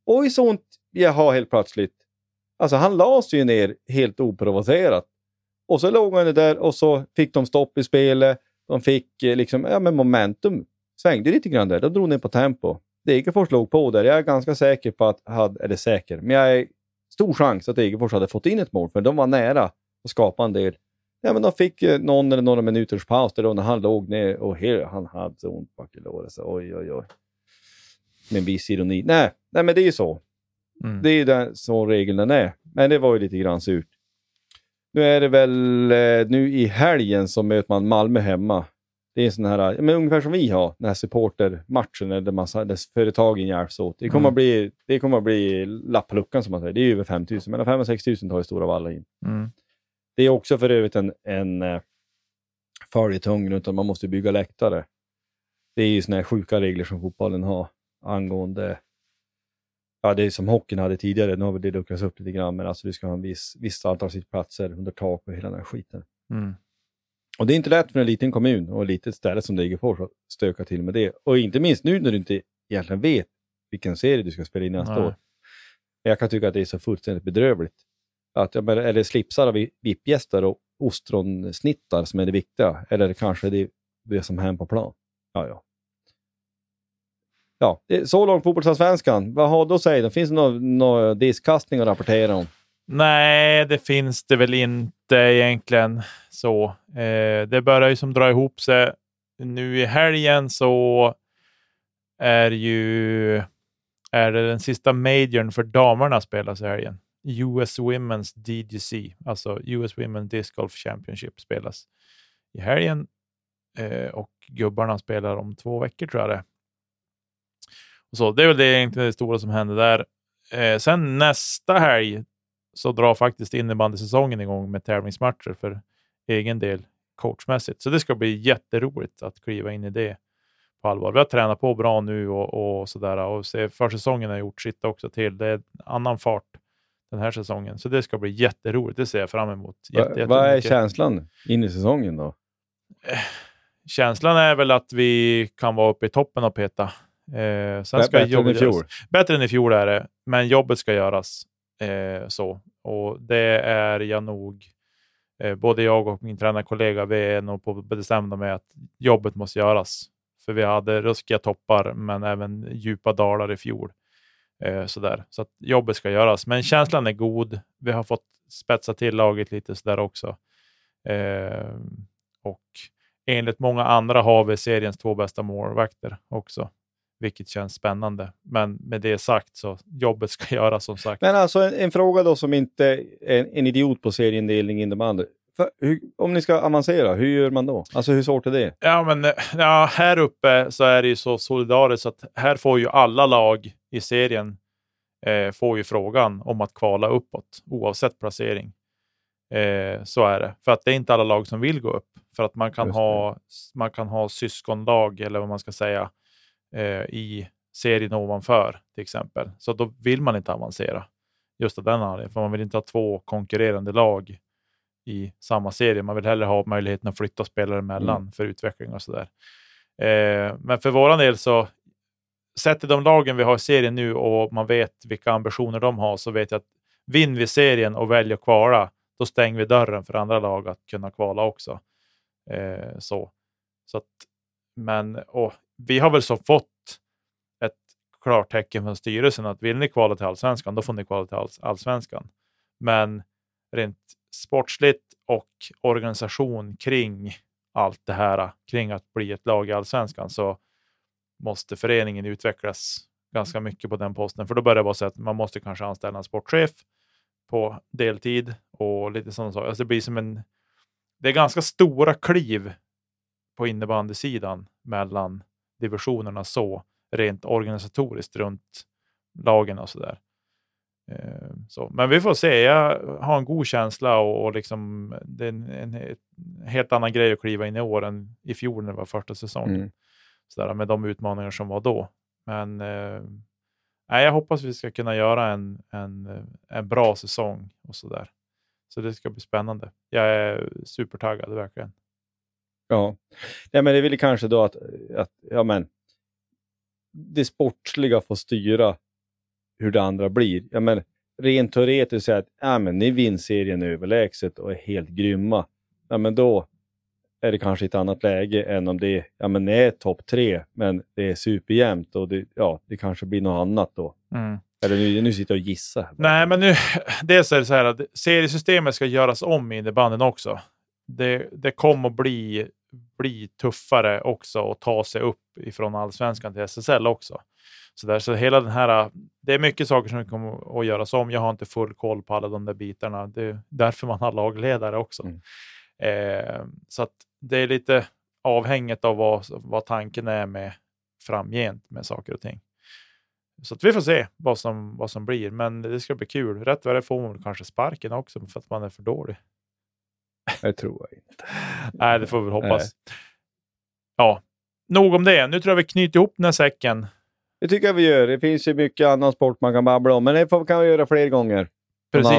Oj, sånt jag har helt plötsligt. Alltså han las ju ner helt oprovocerat. Och så låg han där och så fick de stopp i spelet. De fick liksom, ja men momentum. Svängde lite grann där. De drog ner på tempo. Degerfors låg på där. Jag är ganska säker på att... Men jag är stor chans att Degerfors hade fått in ett mål. För de var nära att skapa en del. Ja, men de fick någon eller några minuters paus. Där då när han låg ner. Och han hade så ont bak i låret. Oj, oj, oj. Men viss ironi. Nej, men det är ju så. Mm. Det är ju den som reglerna är. Men det var ju lite grann surt. Nu är det väl... Nu i helgen så möter man Malmö hemma. Det är en sån här, men ungefär som vi har, den här supportermatchen där företagen hjälps åt. Det kommer att bli lappluckan som man säger. Det är över 5 000, mellan 5 och 6 000 tar ju stora vallar in. Mm. Det är också för övrigt en följetung utan man måste bygga läktare. Det är ju såna här sjuka regler som fotbollen har angående, ja det är som hockeyn hade tidigare, nu har det luckrats upp lite grann, men alltså du ska ha en viss antal sittplatser under tak och hela den här skiten. Mm. Och det är inte lätt för en liten kommun och ett litet ställe som Degerfors att stöka till med det. Och inte minst nu när du inte egentligen vet vilken serie du ska spela in nästa år. Jag kan tycka att det är så fullständigt bedrövligt. Att, eller slipsar av VIP-gäster och ostronsnittar som är det viktiga. Eller kanske det som händer på plan. Ja, så långt fotbollsallsvenskan. Vad har du att säga? Finns det några diskastning att rapportera om? Nej, det finns det väl inte egentligen så. Det börjar ju som dra ihop sig. Nu i helgen så är det den sista majorn för damerna spelas i helgen. US Women's DGC, alltså US Women's Disc Golf Championship spelas i helgen. Och gubbarna spelar om 2 veckor tror jag det. Och så, det är väl det egentligen det stora som händer där. Sen nästa helg så drar faktiskt innebandysäsongen igång med tävlingsmatcher för egen del coachmässigt. Så det ska bli jätteroligt att kliva in i det på allvar. Vi har tränat på bra nu och sådär. Och försäsongen har gjort sitt också till. Det är annan fart den här säsongen. Så det ska bli jätteroligt. Det ser jag fram emot. Vad är känslan in i säsongen då? Känslan är väl att vi kan vara uppe i toppen och peta. Sen ska jobbet göras. Bättre än i fjol är det. Men jobbet ska göras. Så. Och det är jag nog, både jag och min tränarkollega, vi är nog på bestämda med att jobbet måste göras. För vi hade ruskiga toppar men även djupa dalar i fjol. Sådär. Så att jobbet ska göras. Men känslan är god. Vi har fått spetsa till laget lite sådär också. Och enligt många andra har vi seriens 2 bästa målvakter också. vilket känns spännande. Men med det sagt så jobbet ska göras som sagt. Men alltså en fråga då som inte är en idiot på serieindelning in de andra. Om ni ska avancera, hur gör man då? Alltså hur svårt är det? Ja, men ja, här uppe så är det ju så solidariskt att här får ju alla lag i serien får ju frågan om att kvala uppåt oavsett placering. Så är det. För att det är inte alla lag som vill gå upp. För att man kan ha syskonlag eller vad man ska säga i serien ovanför till exempel. Så då vill man inte avancera. Just av den anledningen. För man vill inte ha två konkurrerande lag i samma serie. Man vill hellre ha möjligheten att flytta spelare emellan för utveckling och sådär. Men för våran del så sätter de lagen vi har i serien nu och man vet vilka ambitioner de har, så vet jag att vinner vi serien och väljer att kvala, då stänger vi dörren för andra lag att kunna kvala också. Vi har väl så fått ett klartecken från styrelsen att vill ni kvala till allsvenskan, då får ni kvala till allsvenskan. Men rent sportsligt och organisation kring allt det här, kring att bli ett lag i allsvenskan, så måste föreningen utvecklas ganska mycket på den posten. För då börjar det vara så att man måste kanske anställa en sportchef på deltid och lite sådana saker. Alltså det blir som det är ganska stora kliv på innebandysidan mellan divisionerna så rent organisatoriskt runt lagen och sådär. Så. Men vi får se, jag har en god känsla och liksom det är en helt annan grej att kliva in i år än i fjol när det var första säsongen. Så där, med de utmaningar som var då. Men jag hoppas vi ska kunna göra en bra säsong och sådär. Så det ska bli spännande. Jag är supertaggad verkligen. Ja. Nej, men det vill kanske då att ja men det sportsliga får styra hur det andra blir. Ja men rent teoretiskt säga att ja men ni vinner serien överlägset och är helt grymma. Ja men då är det kanske ett annat läge än om det är, ja men det är topp 3 men det är superjämnt och det kanske blir något annat då. Eller nu sitter jag och gissar. Nej, men nu dels är det så här att seriesystemet ska göras om i banden också. Det kommer att bli tuffare också och ta sig upp ifrån allsvenskan till SSL också. Så hela den här, det är mycket saker som kommer att göras om. Jag har inte full koll på alla de där bitarna. Det är därför man har lagledare också. Så att det är lite avhängigt av vad tanken är med framgent med saker och ting. Så att vi får se vad som blir. Men det ska bli kul. Rätt vad det får man kanske sparken också för att man är för dålig. Det tror jag inte. Nej, det får vi väl hoppas. Ja, nog om det. Nu tror jag vi knyter ihop den här säcken. Det tycker jag vi gör. Det finns ju mycket annan sport man kan babbla om. Men det kan vi göra fler gånger. Precis.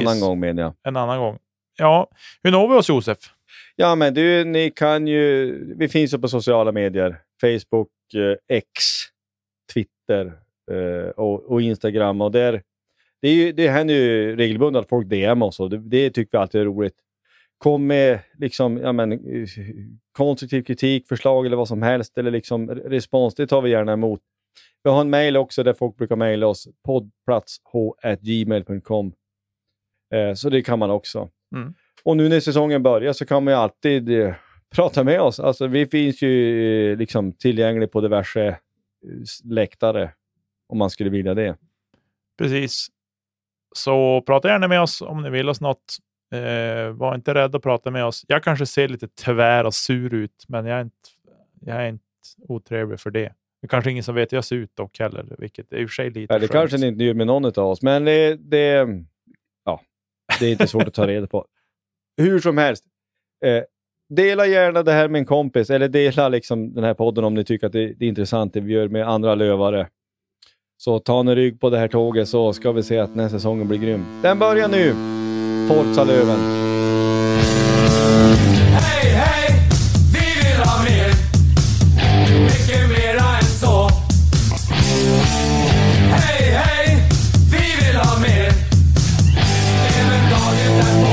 En annan gång. Ja, hur når vi oss, Josef? Ja, men ni kan ju... Vi finns ju på sociala medier. Facebook, X, Twitter... och Instagram och där det händer ju regelbundet att folk DM och så, det tycker vi alltid är roligt. Kom med liksom konstruktiv kritik, förslag eller vad som helst eller liksom respons, det tar vi gärna emot. Vi har en mail också där folk brukar maila oss, poddplatsh@gmail.com, så det kan man också. Och nu när säsongen börjar så kan man ju alltid prata med oss, alltså vi finns ju liksom tillgängliga på diverse läktare om man skulle vilja det. Precis. Så prata gärna med oss om ni vill oss något. Var inte rädd att prata med oss. Jag kanske ser lite tvär och sur ut. Men jag är inte otrevlig för det. Det är kanske ingen som vet att jag ser ut dock heller. Vilket är i och för sig lite skönt. Det kanske ni inte gör med någon av oss. Men det är inte svårt att ta reda på. Hur som helst. Dela gärna det här med en kompis. Eller dela liksom den här podden om ni tycker att det är intressant. Det vi gör med andra lövare. Så ta en rygg på det här tåget så ska vi se att nästa säsongen blir grym. Den börjar nu. Forza Löven. Hej, hej, vi vill ha mer. Mycket mera än så. Hej, hej, vi vill ha mer. Även dagen därpå.